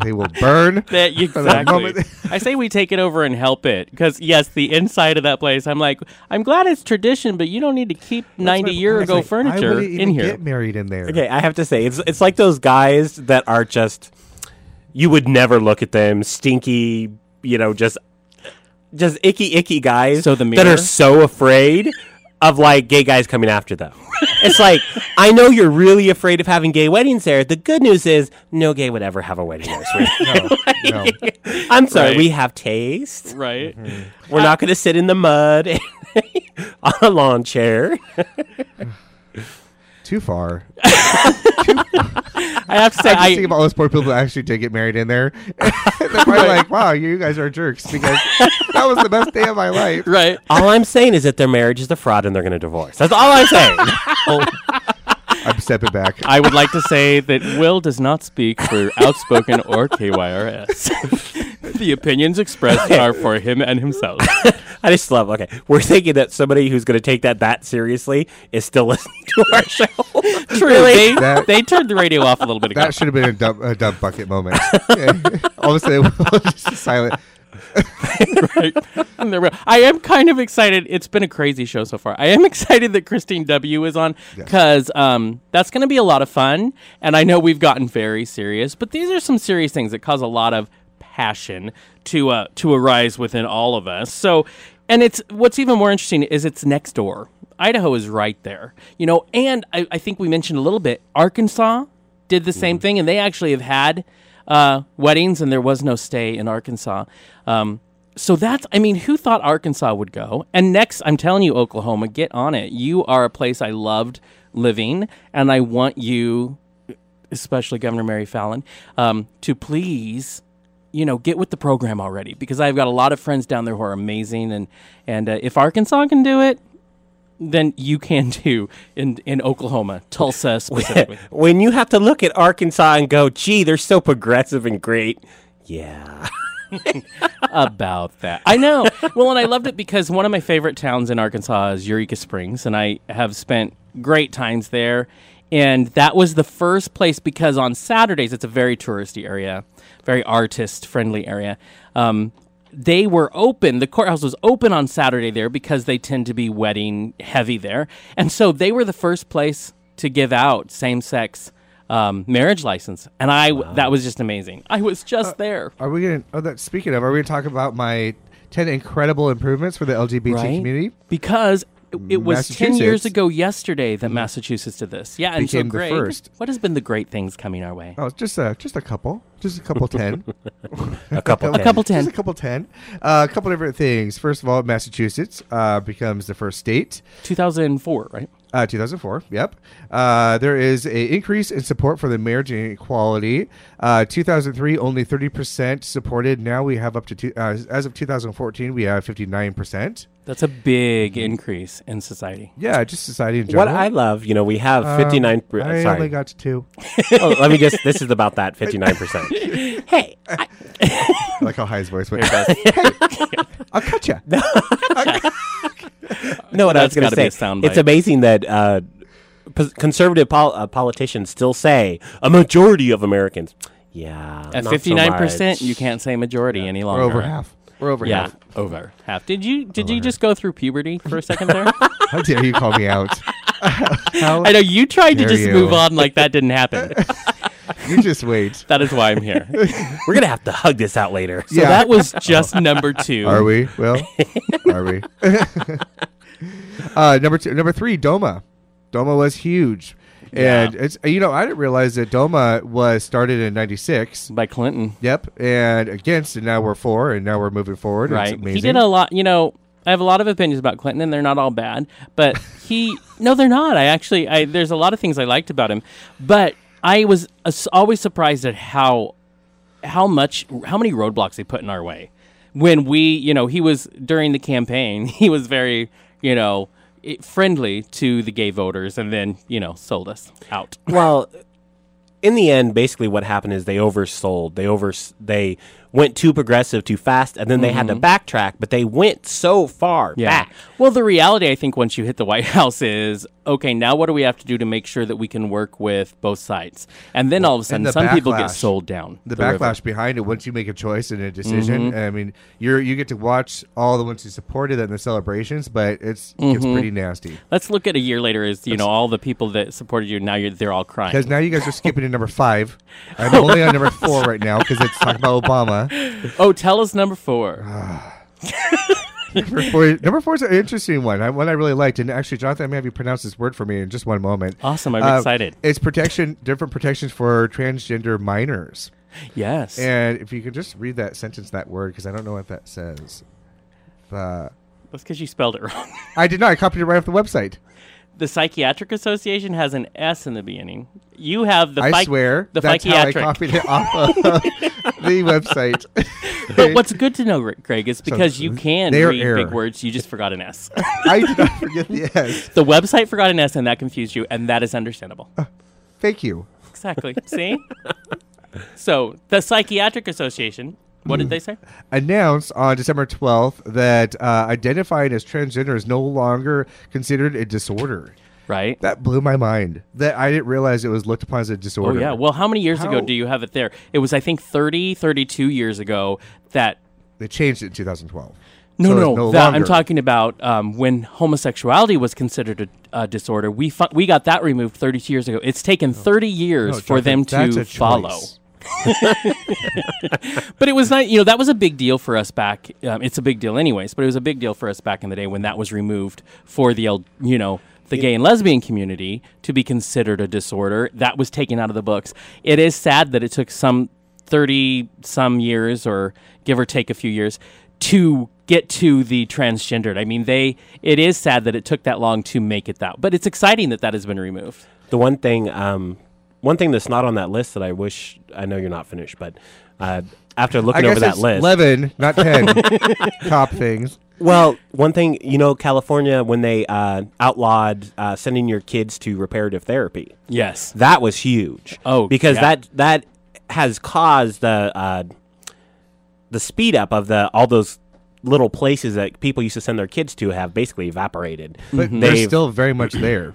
they will burn. That, exactly. I say we take it over and help it because, yes, the inside of that place, I'm like, I'm glad it's tradition, but you don't need to keep ninety-year-ago like, furniture I wouldn't even in here. Get married in there. Okay, I have to say, it's it's like those guys that are just, you would never look at them, stinky, you know, just just icky, icky guys so the that are so afraid of, like, gay guys coming after them. It's like, I know you're really afraid of having gay weddings there. The good news is no gay would ever have a wedding there. No, like, no. I'm sorry. Right. We have taste. Right. Mm-hmm. We're uh, not going to sit in the mud on a lawn chair. Too far. Too far. I have to say, I, I think about all those poor people that actually did get married in there. They're probably like, wow, you guys are jerks because that was the best day of my life. Right. All I'm saying is that their marriage is a fraud and they're going to divorce. That's all I'm saying. Oh. I'm stepping back. I would like to say that Will does not speak for Outspoken or K Y R S. The opinions expressed are for him and himself. I just love, okay, we're thinking that somebody who's going to take that that seriously is still listening to our show. Truly. They, that, they turned the radio off a little bit ago. That should have been a dumb, a dumb bucket moment. All of a sudden, it was just silent. Right. I am kind of excited. It's been a crazy show so far. I am excited that Christine W is on because yes. um, that's going to be a lot of fun. And I know we've gotten very serious, but these are some serious things that cause a lot of passion to uh, to arise within all of us. So, and it's what's even more interesting is it's next door. Idaho is right there, you know. And I, I think we mentioned a little bit. Arkansas did the same thing, and they actually have had uh, weddings, and there was no stay in Arkansas. Um, so that's, I mean, who thought Arkansas would go? And next, I'm telling you, Oklahoma, get on it. You are a place I loved living, and I want you, especially Governor Mary Fallon, um, to please. You know, get with the program already because I've got a lot of friends down there who are amazing. And, and uh, if Arkansas can do it, then you can too in, in Oklahoma, Tulsa specifically. When you have to look at Arkansas and go, gee, they're so progressive and great. Yeah. About that. I know. Well, and I loved it because one of my favorite towns in Arkansas is Eureka Springs. And I have spent great times there. And that was the first place because on Saturdays, it's a very touristy area, very artist-friendly area. Um, they were open. The courthouse was open on Saturday there because they tend to be wedding heavy there. And so they were the first place to give out same-sex um, marriage license. And I wow. that was just amazing. I was just uh, there. Are we going to, oh, speaking of, are we going to talk about my ten incredible improvements for the L G B T right? community? Because... It was ten years ago yesterday that Massachusetts did this. Yeah, and so Greg, the first. What has been the great things coming our way? Oh, just a just a couple, just a couple ten, a couple, a couple ten, just a couple ten, uh, a couple different things. First of all, Massachusetts uh, becomes the first state. Two thousand four, right? Uh, two thousand four. Yep. Uh, there is a increase in support for the marriage equality. Uh, two thousand three, only thirty percent supported. Now we have up to two, uh, as of two thousand fourteen, we have fifty nine percent. That's a big increase in society. Yeah, just society in general. What I love, you know, we have fifty-nine percent. Um, I sorry. only got to two. Oh, let me just, this is about that, fifty-nine percent. Hey. I, I like how high his voice went. Hey, I'll cut you. No, no what That's I was going to say, it's amazing that uh, p- conservative pol- uh, politicians still say a majority of Americans. Yeah. At fifty-nine percent, so you can't say majority yeah. any longer. Or over half. We're over yeah, half. over half. Did you did over you just go through puberty for a second there? How dare you call me out? I know you tried to just you. move on like that didn't happen. You just wait. That is why I'm here. We're gonna have to hug this out later. So yeah. that was just oh. number two. Are we? Well, are we? uh, number two, number three. DOMA. DOMA was huge. And yeah. it's, you know, I didn't realize that DOMA was started in ninety-six by Clinton. Yep, and against, and now we're for, and now we're moving forward. Right, it's amazing. He did a lot. You know, I have a lot of opinions about Clinton, and they're not all bad. But he, no, they're not. I actually, I there's a lot of things I liked about him, but I was uh, always surprised at how, how much, how many roadblocks they put in our way. When we, you know, he was during the campaign, he was very, you know. It friendly to the gay voters, and then, you know, sold us out. Well, in the end, basically what happened is they oversold. They over they went too progressive, too fast, and then they mm-hmm. had to backtrack, but they went so far yeah. back. Well, the reality, I think, once you hit the White House is, okay, now what do we have to do to make sure that we can work with both sides? And then all of a sudden, some backlash, people get sold down. The, the backlash river. Behind it, once you make a choice and a decision, mm-hmm. I mean, you're you get to watch all the ones who supported it and the celebrations, but it's mm-hmm. it's pretty nasty. Let's look at a year later as, you Let's, know, all the people that supported you, now you're, they're all crying. Because now you guys are skipping to number five. I'm only on number four right now because it's talking about Obama. Oh, tell us number four. Number four, number four is an interesting one, I, one I really liked. And actually, Jonathan, I'm going to have you pronounce this word for me in just one moment. Awesome. I'm uh, excited. It's protection, different protections for transgender minors. Yes. And if you could just read that sentence, that word, because I don't know what that says. The, That's because you spelled it wrong. I did not. I copied it right off the website. The Psychiatric Association has an S in the beginning. You have the I fi- swear. The that's psychiatric. How I copied it off of the website. But what's good to know, Greg, is because so, you can read error. Big words, you just forgot an S. I did not forget the S. The website forgot an S, and that confused you, and that is understandable. Uh, thank you. Exactly. See? So, the Psychiatric Association... What did they say? Announced on December twelfth that uh, identifying as transgender is no longer considered a disorder. Right. That blew my mind. That I didn't realize it was looked upon as a disorder. Oh, yeah. Well, how many years how? ago do you have it there? It was, I think, thirty, thirty-two years ago that... They changed it in two thousand twelve. No, so no, no that I'm talking about um, when homosexuality was considered a, a disorder. We fu- we got that removed thirty-two years ago. It's taken thirty years no, for them to follow. Choice. But it was not, you know, that was a big deal for us back. Um, it's a big deal, anyways. But it was a big deal for us back in the day when that was removed for the, you know, the gay and lesbian community to be considered a disorder. That was taken out of the books. It is sad that it took some thirty some years, or give or take a few years, to get to the transgendered. I mean, they. It is sad that it took that long to make it that, but it's exciting that that has been removed. The one thing. Um One thing that's not on that list that I wish, I know you're not finished, but uh, after looking I guess over that it's list. eleven, not ten top things. Well, one thing, you know, California, when they uh, outlawed uh, sending your kids to reparative therapy. Yes. That was huge. Oh, Because yeah. that that has caused the uh, the speed up of the all those little places that people used to send their kids to have basically evaporated. But mm-hmm. they're still very much there.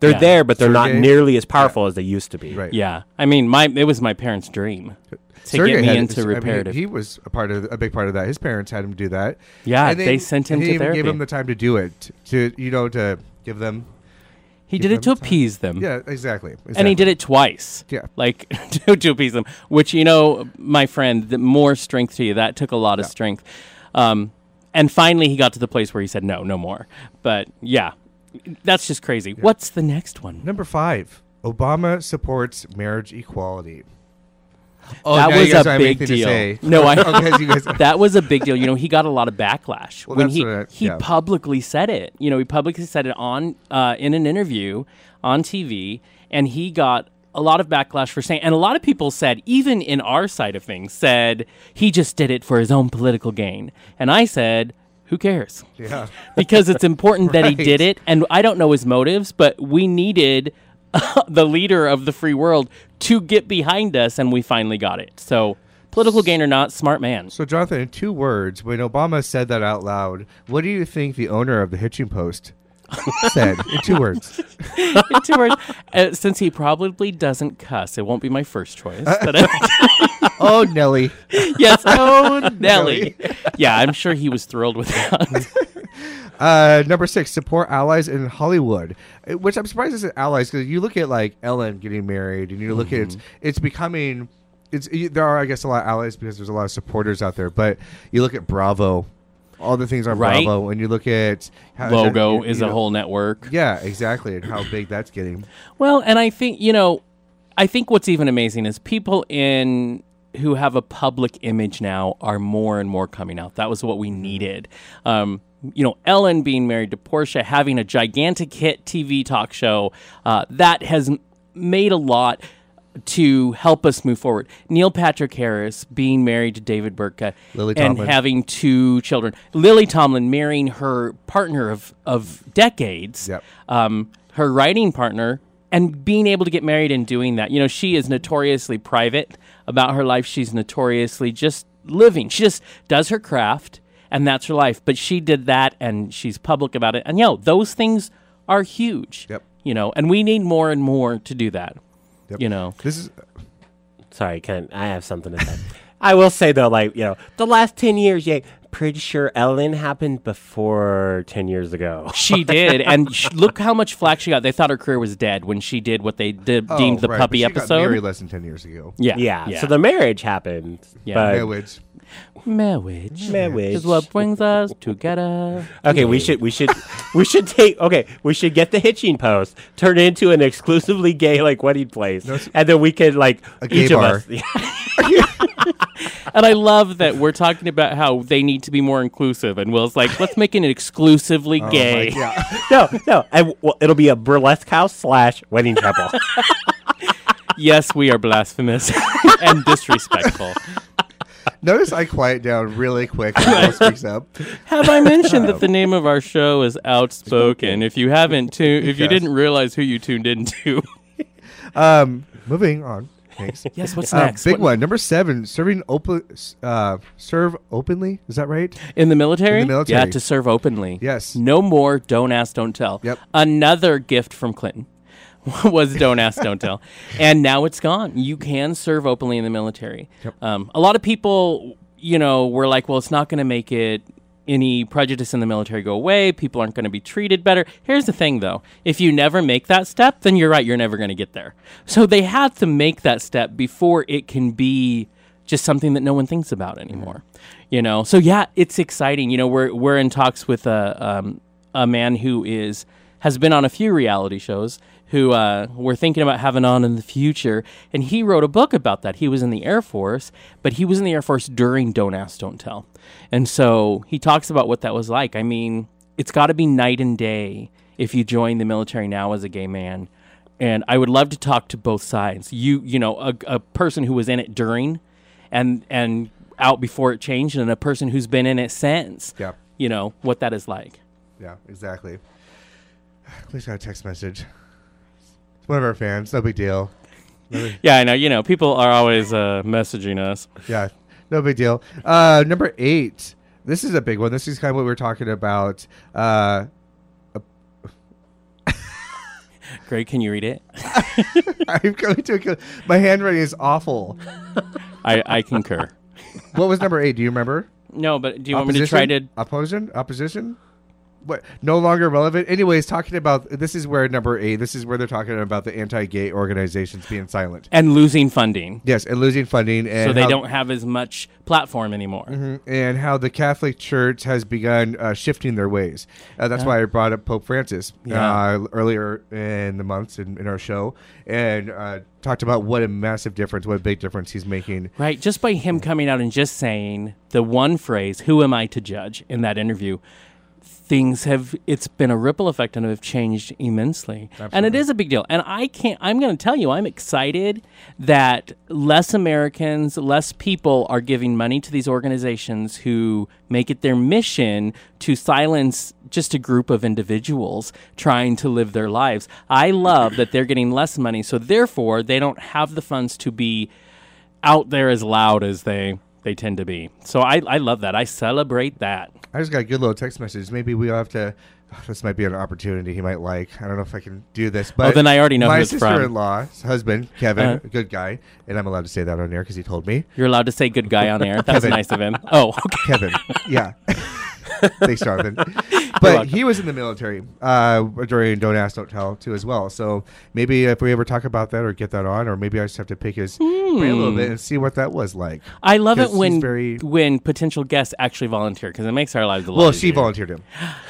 They're yeah. there, but they're Sergey, not nearly as powerful yeah. as they used to be. Right. Yeah. I mean, my it was my parents' dream to Sergey get me had, into reparative. I mean, he was a part of a big part of that. His parents had him do that. Yeah, and they, they sent him and to even therapy. Gave him the time to do it, to you know, to give them. He did it to appease them. Yeah, exactly, exactly. And he did it twice. Yeah. Like, to, to appease them, which, you know, my friend, the more strength to you. That took a lot yeah. of strength. Um, and finally, he got to the place where he said, no, no more. But, yeah. That's just crazy. Yeah. What's the next one? Number five, Obama supports marriage equality. Oh, that was a big deal. No, I. oh, that was a big deal. You know, he got a lot of backlash well, when he I, he yeah. publicly said it. You know, he publicly said it on uh, in an interview on T V, and he got a lot of backlash for saying. And a lot of people said, even in our side of things, said he just did it for his own political gain. And I said, who cares? Yeah. Because it's important right. that he did it. And I don't know his motives, but we needed uh, the leader of the free world to get behind us, and we finally got it. So, political gain or not, smart man. So, Jonathan, in two words, when Obama said that out loud, what do you think the owner of the Hitching Post said? In two words. In two words. Uh, since he probably doesn't cuss, it won't be my first choice. But oh, Nelly. Yes. Oh, Nelly. Nelly. Yeah, I'm sure he was thrilled with that. uh, number six, support allies in Hollywood, which I'm surprised isn't allies, because you look at like Ellen getting married, and you look mm-hmm. at it's, it's becoming, it's there are, I guess, a lot of allies because there's a lot of supporters out there. But you look at Bravo. all the things on right? Bravo. When you look at how Logo is, that, you, you is know, a whole network. Yeah, exactly. And how big that's getting. Well, and I think, you know, I think what's even amazing is people in who have a public image now are more and more coming out. That was what we needed. Um, you know, Ellen being married to Portia, having a gigantic hit T V talk show, uh, that has made a lot to help us move forward. Neil Patrick Harris being married to David Burtka Lily and Tomlin. Having two children. Lily Tomlin marrying her partner of, of decades, yep. um, her writing partner, and being able to get married and doing that. You know, she is notoriously private about her life. She's notoriously just living. She just does her craft, and that's her life. But she did that, and she's public about it. And, you know, those things are huge, yep. you know, and we need more and more to do that. Yep. You know, this is. Sorry, Ken, I have something to say. I will say though, like you know, the last ten years, yeah, pretty sure Ellen happened before ten years ago. She did, and sh- look how much flack she got. They thought her career was dead when she did what they de- oh, deemed the right, puppy but she episode. Got married less than ten years ago. Yeah, yeah. yeah. So the marriage happened. Yeah, but marriage. Marriage. Marriage is what brings us together. Okay, we should we should we should take okay, we should get the hitching post, turn it into an exclusively gay like wedding place. No, and then we could like a gay each bar. Of us. And I love that we're talking about how they need to be more inclusive and Will's like, let's make it exclusively oh gay. no, no. I, well, it'll be a burlesque house slash wedding chapel. Yes, we are blasphemous and disrespectful. Notice I quiet down really quick when Will speaks up. Have I mentioned that the name of our show is Outspoken? If you haven't tu- if yes. you didn't realize who you tuned into. um, moving on. Thanks. Yes, what's uh, next? Big what one. N- number seven, serving open uh, serve openly. Is that right? In the military? In the military. Yeah, to serve openly. Yes. No more don't ask, don't tell. Yep. Another gift from Clinton. was Don't Ask, Don't Tell. And now it's gone. You can serve openly in the military. Yep. Um, a lot of people, you know, were like, well, it's not going to make it any prejudice in the military go away. People aren't going to be treated better. Here's the thing, though. If you never make that step, then you're right. You're never going to get there. So they had to make that step before it can be just something that no one thinks about anymore. You know? So, yeah, it's exciting. You know, we're we're in talks with a, um, a man who is has been on a few reality shows who uh, we're thinking about having on in the future. And he wrote a book about that. He was in the Air Force, but he was in the Air Force during Don't Ask, Don't Tell. And so he talks about what that was like. I mean, it's got to be night and day if you join the military now as a gay man. And I would love to talk to both sides. You you know, a, a person who was in it during and and out before it changed and a person who's been in it since. Yeah. You know, what that is like. Yeah, exactly. Please got a text message. One of our fans, no big deal. No big yeah, I know. You know, people are always uh, messaging us. Yeah, no big deal. Uh, number eight. This is a big one. This is kind of what we were talking about. Uh, Greg, can you read it? I'm going to. My handwriting is awful. I, I concur. What was number eight? Do you remember? No, but do you Opposition? Want me to try to Opposition? Opposition? What, no longer relevant. Anyways, talking about this is where number eight. This is where they're talking about the anti-gay organizations being silent and losing funding. Yes, and losing funding, and so they how, don't have as much platform anymore. Mm-hmm, and how the Catholic Church has begun uh, shifting their ways. Uh, that's yeah. why I brought up Pope Francis yeah. uh, earlier in the months in, in our show, and uh, talked about what a massive difference, what a big difference he's making. Right, just by him coming out and just saying the one phrase, "Who am I to judge?" in that interview. Things have, it's been a ripple effect and have changed immensely. Absolutely. And it is a big deal. And I can't, I'm going to tell you, I'm excited that less Americans, less people are giving money to these organizations who make it their mission to silence just a group of individuals trying to live their lives. I love that they're getting less money. So therefore, they don't have the funds to be out there as loud as they They tend to be. So I, I love that. I celebrate that. I just got a good little text message. Maybe we'll have to, oh, this might be an opportunity he might like. I don't know if I can do this. But oh, then I already know who it's from. My sister-in-law's husband, Kevin, uh-huh. a good guy. And I'm allowed to say that on air because he told me. You're allowed to say good guy on air. That was nice of him. Oh, okay. Kevin. Yeah. Thanks, Jonathan. But he was in the military uh, during Don't Ask, Don't Tell, too, as well. So maybe if we ever talk about that or get that on, or maybe I just have to pick his mm. brain a little bit and see what that was like. I love it when very... when potential guests actually volunteer, because it makes our lives a lot Well, easier. She volunteered him,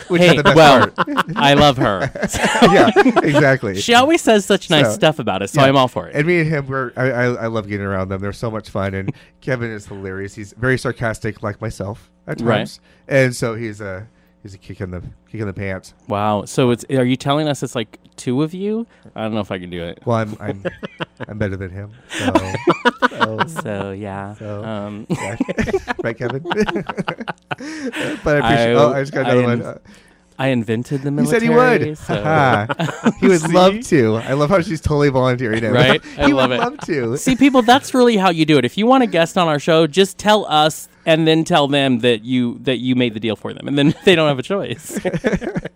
which hey, is the best well, part. I love her. So yeah, exactly. She always says such nice so, stuff about us, so yeah. I'm all for it. And me and him, we're, I, I, I love getting around them. They're so much fun. And Kevin is hilarious. He's very sarcastic, like myself at times. Right. And so he's a... Uh, He's a kick in the kick in the pants. Wow! So it's are you telling us it's like two of you? I don't know if I can do it. Well, I'm I'm, I'm better than him. So, so, so yeah. So, um. yeah. Right, Kevin. But I appreciate. I, oh, I just got another I one. Uh, I invented the military. He said he would. So. He would love to. I love how she's totally volunteering it. Right? he I love would it. love to. See, people, that's really how you do it. If you want a guest on our show, just tell us and then tell them that you that you made the deal for them. And then they don't have a choice.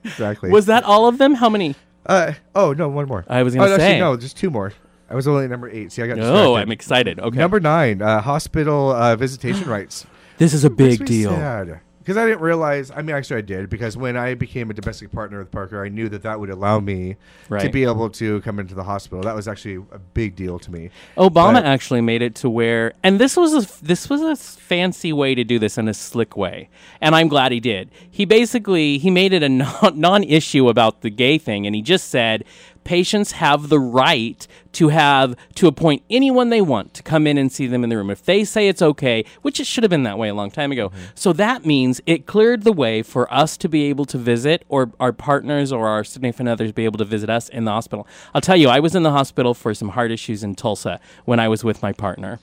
Exactly. Was that all of them? How many? Uh Oh, no, one more. I was going to oh, say. Actually, no, just two more. I was only at number eight. See, I got distracted. Oh, I'm excited. Okay. Number nine, uh, hospital uh, visitation rights. This is a big Makes deal. Me sad. Because I didn't realize, I mean, actually I did, because when I became a domestic partner with Parker, I knew that that would allow me right. to be able to come into the hospital. That was actually a big deal to me. Obama but actually made it to where, and this was a, this was a fancy way to do this in a slick way, and I'm glad he did. He basically, he made it a non, non-issue about the gay thing, and he just said, patients have the right to have to appoint anyone they want to come in and see them in the room if they say it's okay, which it should have been that way a long time ago. Mm-hmm. So that means it cleared the way for us to be able to visit, or our partners or our significant others be able to visit us in the hospital. I'll tell you, I was in the hospital for some heart issues in Tulsa when I was with my partner,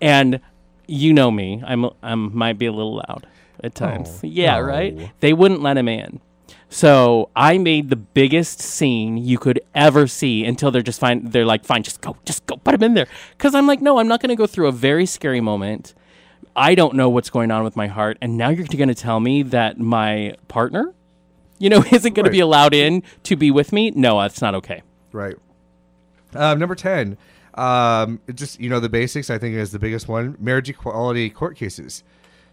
and you know me, I'm I'm might be a little loud at times. Oh, yeah, no. Right? They wouldn't let him in. So I made the biggest scene you could ever see until they're just fine. They're like, fine, just go, just go, put him in there. Because I'm like, no, I'm not going to go through a very scary moment. I don't know what's going on with my heart. And now you're going to tell me that my partner, you know, isn't going right. to be allowed in to be with me? No, that's not okay. Right. Um, number ten, um, just, you know, the basics, I think, is the biggest one. Marriage equality court cases.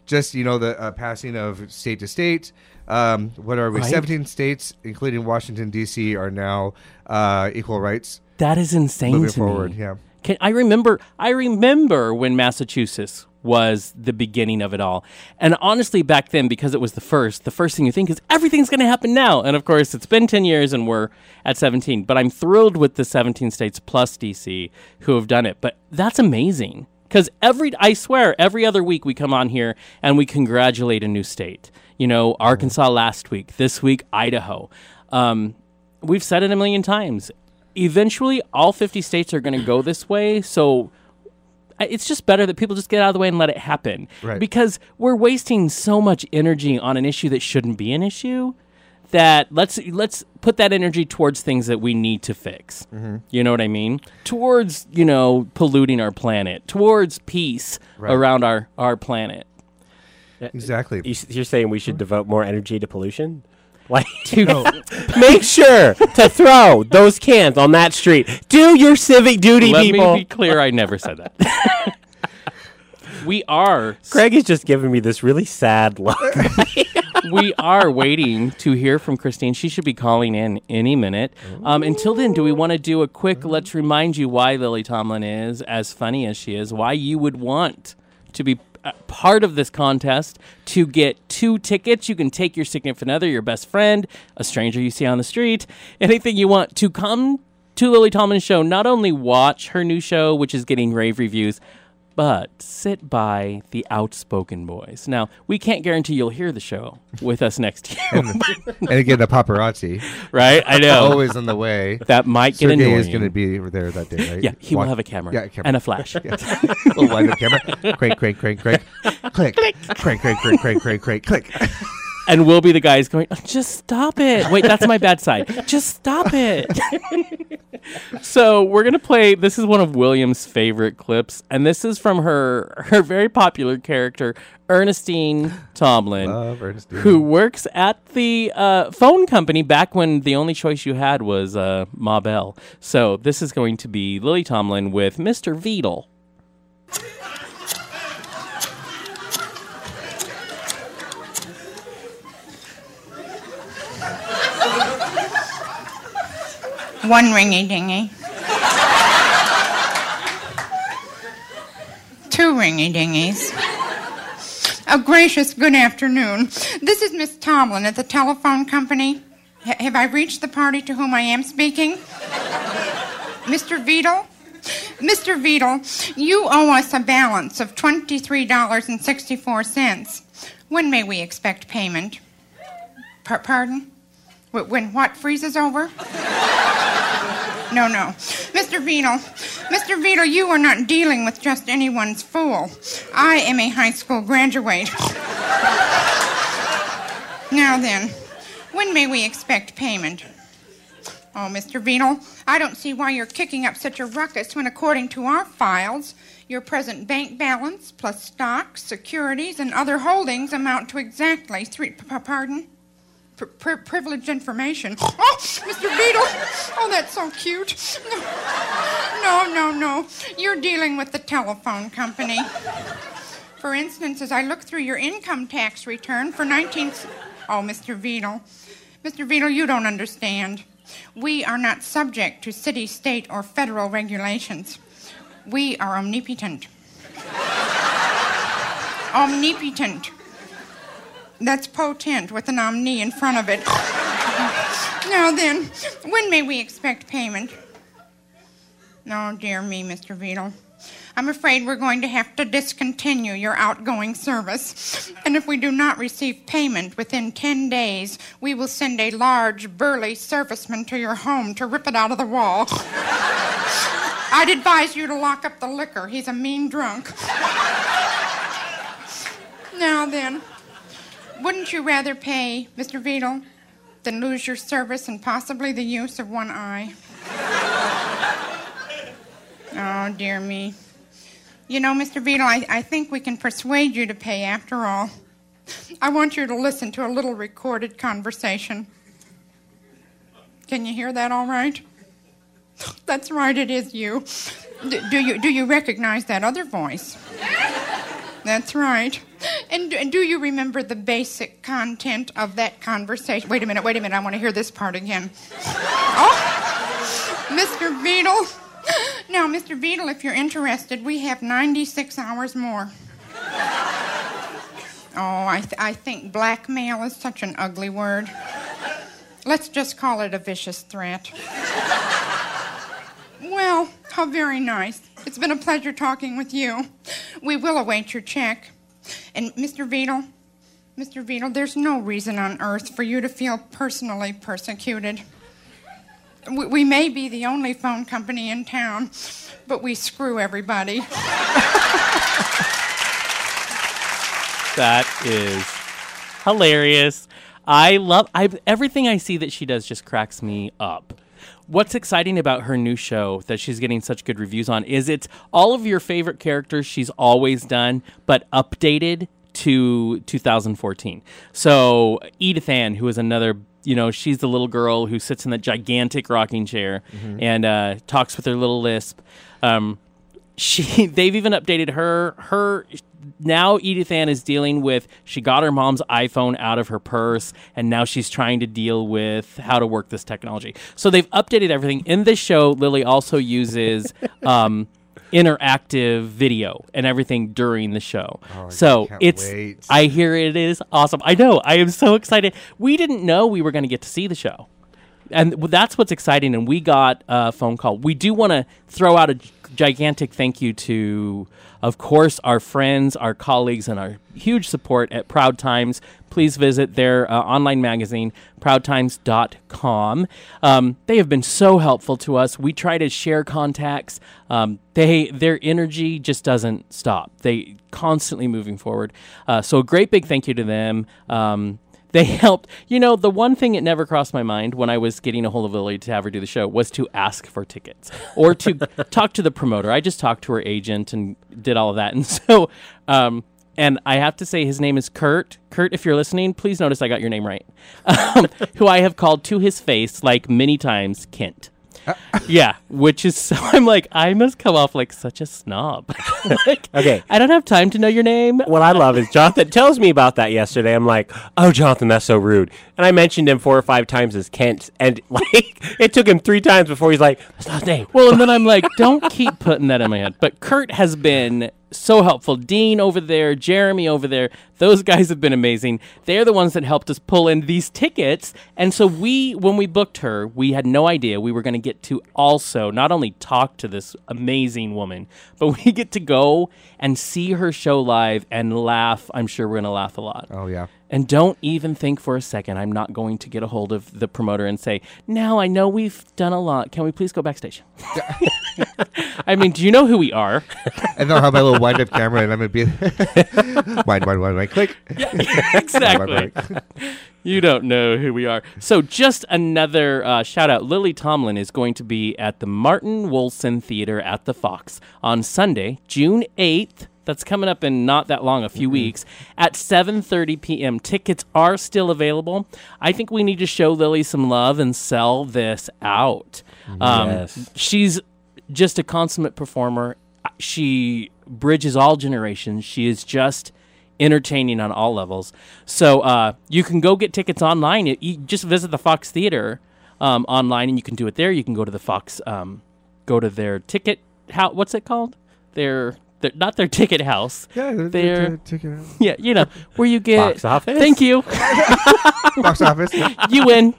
Just, you know, the uh, passing of state to state. Um, what are we? Right? seventeen states, including Washington, D C, are now uh, equal rights. That is insane Moving to forward, me. Yeah. Can, I remember I remember when Massachusetts was the beginning of it all. And honestly, back then, because it was the first, the first thing you think is everything's going to happen now. And of course, it's been ten years and we're at seventeen. But I'm thrilled with the seventeen states plus D C who have done it. But that's amazing. Because every, I swear, every other week we come on here and we congratulate a new state. You know, Arkansas last week, this week, Idaho. Um, we've said it a million times. Eventually, all fifty states are going to go this way. So it's just better that people just get out of the way and let it happen. Right. Because we're wasting so much energy on an issue that shouldn't be an issue. That let's let's put that energy towards things that we need to fix. Mm-hmm. You know what I mean? Towards, you know, polluting our planet. Towards peace right. around our, our planet. Exactly. You're saying we should devote more energy to pollution? Like, to no. make sure to throw those cans on that street. Do your civic duty, Let people. Let me be clear, I never said that. We are. Craig is just giving me this really sad look. We are waiting to hear from Christine. She should be calling in any minute. Um, until then, do we want to do a quick, let's remind you why Lily Tomlin is as funny as she is, why you would want to be Uh, part of this contest to get two tickets. You can take your significant other, your best friend, a stranger you see on the street, anything you want to come to Lily Tomlin's show. Not only watch her new show, which is getting rave reviews, but sit by the Outspoken Boys. Now, we can't guarantee you'll hear the show with us next year. and, and again, the paparazzi. Right? I know. Always on the way. That might get Sergey annoying. Sergey is going to be there that day, right? Yeah, he Walk. will have a camera. Yeah, a camera. And a flash. Yeah. A wider camera. Crank, crank, crank, crank. Click. Click. Crank, crank, crank, crank, crank, crank. Click. And we'll be the guys going, oh, just stop it. Wait, that's my bad side. Just stop it. So we're going to play, this is one of William's favorite clips, and this is from her her very popular character, Ernestine Tomlin, Love Ernestine. who works at the uh, phone company back when the only choice you had was uh, Ma Bell. So this is going to be Lily Tomlin with Mister Veedle. One ringy dingy. Two ringy dingies. A gracious good afternoon. This is Miss Tomlin at the telephone company. H- have I reached the party to whom I am speaking? Mister Veedle? Mister Veedle, you owe us a balance of twenty-three dollars and sixty-four cents. When may we expect payment? P- pardon? W- when what freezes over? No, no. Mister Veedle, Mister Veedle, you are not dealing with just anyone's fool. I am a high school graduate. Now then, when may we expect payment? Oh, Mister Veedle, I don't see why you're kicking up such a ruckus when, according to our files, your present bank balance plus stocks, securities, and other holdings amount to exactly three... P- pardon? Pri- privileged information. Oh, Mister Veedle! Oh, that's so cute. No, no, no, no. You're dealing with the telephone company. For instance, as I look through your income tax return for nineteen... Oh, Mister Veedle. Mister Veedle, you don't understand. We are not subject to city, state, or federal regulations. We are omnipotent. Omnipotent. That's potent with an omni in front of it. Now then, when may we expect payment? Oh, dear me, Mister Veedle. I'm afraid we're going to have to discontinue your outgoing service. And if we do not receive payment within ten days, we will send a large, burly serviceman to your home to rip it out of the wall. I'd advise you to lock up the liquor. He's a mean drunk. Now then... Wouldn't you rather pay, Mister Veedle, than lose your service and possibly the use of one eye? Oh, dear me. You know, Mister Veedle, I, I think we can persuade you to pay after all. I want you to listen to a little recorded conversation. Can you hear that all right? That's right, it is you. D- do you, do you recognize that other voice? That's right. And do, and do you remember the basic content of that conversation? Wait a minute, wait a minute. I want to hear this part again. Oh, Mister Veedle. Now, Mister Veedle, if you're interested, we have ninety-six hours more. Oh, I, th- I think blackmail is such an ugly word. Let's just call it a vicious threat. Well, how very nice. It's been a pleasure talking with you. We will await your check. And Mister Veedle, Mister Veedle, there's no reason on earth for you to feel personally persecuted. We, we may be the only phone company in town, but we screw everybody. That is hilarious. I love I everything I see that she does just cracks me up. What's exciting about her new show that she's getting such good reviews on is it's all of your favorite characters she's always done, but updated to two thousand fourteen. So Edith Ann, who is another, you know, she's the little girl who sits in that gigantic rocking chair mm-hmm. and uh, talks with her little lisp. Um, she, they've even updated her. Her now Edith Ann is dealing with she got her mom's iPhone out of her purse, and now she's trying to deal with how to work this technology. So they've updated everything. In this show, Lily also uses um, interactive video and everything during the show. Oh, so it's wait. I hear it is awesome. I know. I am so excited. We didn't know we were going to get to see the show. And that's what's exciting. And we got a phone call. We do want to throw out a gigantic thank you to, of course, our friends, our colleagues, and our huge support at Proud Times. Please visit their uh, online magazine, Proud Times dot com. Um, they have been so helpful to us. We try to share contacts. Um, they their energy just doesn't stop. They constantly moving forward. Uh, so a great big thank you to them. Um, They helped. You know, the one thing that never crossed my mind when I was getting a hold of Lily to have her do the show was to ask for tickets or to talk to the promoter. I just talked to her agent and did all of that. And so, um, and I have to say his name is Kurt. Kurt, if you're listening, please notice I got your name right. Um, who I have called to his face like many times Kent. Yeah, which is so I'm like, I must come off like such a snob. Like, okay, I don't have time to know your name. What I love is Jonathan tells me about that yesterday. I'm like, oh, Jonathan, that's so rude. And I mentioned him four or five times as Kent, and like it took him three times before he's like, that's not his name. Well, and then I'm like, don't keep putting that in my head. But Kurt has been so helpful. Dean over there, Jeremy over there, those guys have been amazing. They're the ones that helped us pull in these tickets. And so we, when we booked her, we had no idea we were going to get to also not only talk to this amazing woman, but we get to go and see her show live and laugh. I'm sure we're going to laugh a lot. Oh, yeah. And don't even think for a second I'm not going to get a hold of the promoter and say, now I know we've done a lot. Can we please go backstage? I mean, do you know who we are? And I'll have my little wind-up camera, and I'm going to be wind, wind, wind, wind, click. Yeah, exactly. You don't know who we are. So just another uh, shout-out. Lily Tomlin is going to be at the Martin Wolson Theater at the Fox on Sunday, June eighth. That's coming up in not that long, a few mm-hmm. weeks, at seven thirty p.m. Tickets are still available. I think we need to show Lily some love and sell this out. Um, yes. She's just a consummate performer. She bridges all generations. She is just entertaining on all levels. So uh, you can go get tickets online. You just visit the Fox Theater um, online, and you can do it there. You can go to the Fox, um, go to their ticket. How, what's it called? Their... They're not their ticket house. Yeah, they're, they're t- ticket house. Yeah, you know, where you get... Box office? Thank you. Box office. You win.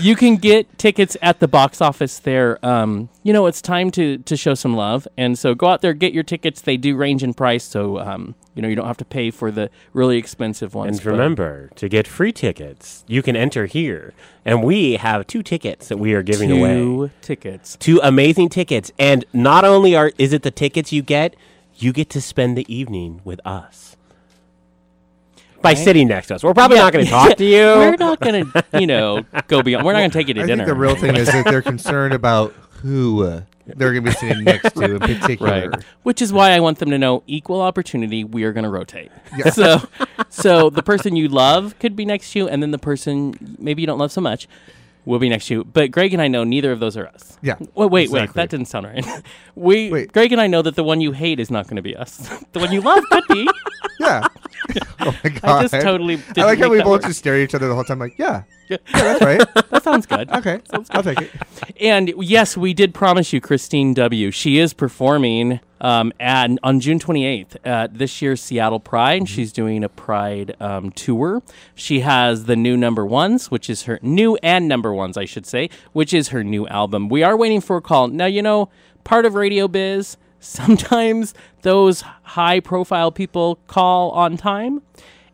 You can get tickets at the box office there. Um, you know, it's time to, to show some love. And so go out there, get your tickets. They do range in price, so, um, you know, you don't have to pay for the really expensive ones. And remember, to get free tickets, you can enter here. And we have two tickets that we are giving two away. Two tickets. Two amazing tickets. And not only are is it the tickets you get... You get to spend the evening with us by right. sitting next to us. We're probably yeah. not going to talk to you. We're not going to, you know, go beyond. We're not going to take you to I dinner. I think the real thing is that they're concerned about who uh, they're going to be sitting next to in particular. Right. Which is why I want them to know equal opportunity. We are going to rotate. Yeah. So, so the person you love could be next to you, and then the person maybe you don't love so much. We'll be next to you. But Greg and I know neither of those are us. Yeah. Well, wait, exactly. wait. That didn't sound right. We, wait. Greg and I know that the one you hate is not going to be us. The one you love could be. Yeah. Oh, my God. I just totally didn't I like how we both work. Just stare at each other the whole time like, yeah. Yeah, yeah that's right. That sounds good. Okay. Sounds good. I'll take it. And, yes, we did promise you Christine W. She is performing um, at, on June twenty-eighth at this year's Seattle Pride. Mm-hmm. She's doing a Pride um, tour. She has the new number ones, which is her new and number ones, I should say, which is her new album. We are waiting for a call. Now, you know, part of Radio Biz, sometimes those high-profile people call on time,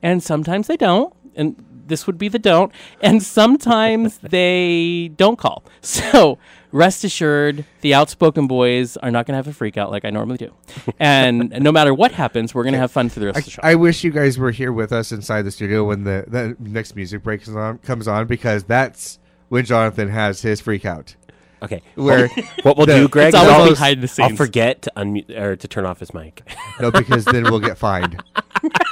and sometimes they don't. And this would be the don't. And sometimes they don't call. So rest assured, the Outspoken Boys are not going to have a freak out like I normally do. And no matter what happens, we're going to have fun for the rest I, of the show. I wish you guys were here with us inside the studio when the, the next music break on, comes on, because that's when Jonathan has his freak out. Okay. Where what we'll the, do, Greg, it's always I'll, behind the scenes. I'll forget to unmute or to turn off his mic. No, because then we'll get fined.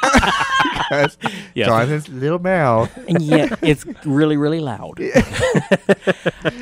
Because yeah. Jonathan's little mouth. And yeah, it's really, really loud.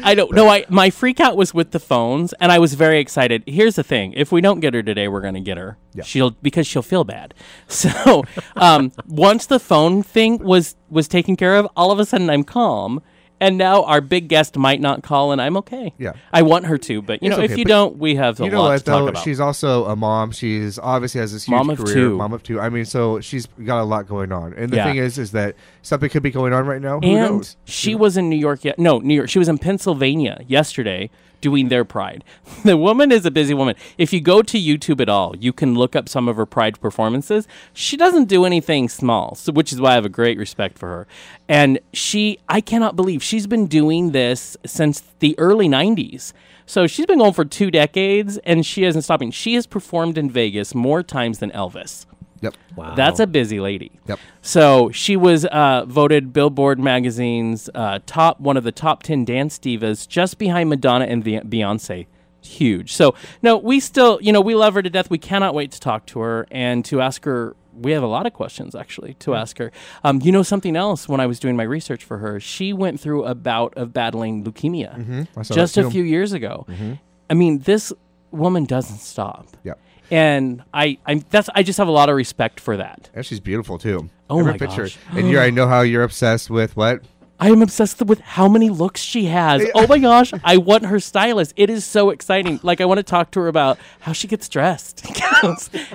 I don't know. I my freak out was with the phones, and I was very excited. Here's the thing: if we don't get her today, we're going to get her. Yeah. She'll because she'll feel bad. So um, once the phone thing was was taken care of, all of a sudden I'm calm. And now our big guest might not call, and I'm okay. Yeah. I want her to, but, you it's know, okay, if you don't, we have a lot what, to though, talk about. She's also a mom. She's obviously has this huge mom of career. Two. Mom of two. I mean, so she's got a lot going on. And the yeah. thing is, is that something could be going on right now. And who knows? She yeah. was in New York. Ye- no, New York. She was in Pennsylvania yesterday doing their Pride. The woman is a busy woman. If you go to YouTube at all, you can look up some of her Pride performances. She doesn't do anything small, so, which is why I have a great respect for her. And she, I cannot believe she's been doing this since the early nineties. So she's been going for two decades, and she isn't stopping. She has performed in Vegas more times than Elvis. Yep. Wow. That's a busy lady. Yep. So she was uh, voted Billboard magazine's uh, top one of the top ten dance divas, just behind Madonna and v- Beyonce. Huge. So no, we still, you know, we love her to death. We cannot wait to talk to her and to ask her we have a lot of questions, actually, to ask her. Um, you know, something else, when I was doing my research for her, she went through a bout of battling leukemia mm-hmm. just a few years ago. Mm-hmm. I mean, this woman doesn't stop. Yeah. And I, I'm that's I just have a lot of respect for that. And she's beautiful too. Oh Every my picture. Gosh! And you're, I know how you're obsessed with what? I am obsessed with how many looks she has. Oh my gosh! I want her stylist. It is so exciting. Like I want to talk to her about how she gets dressed.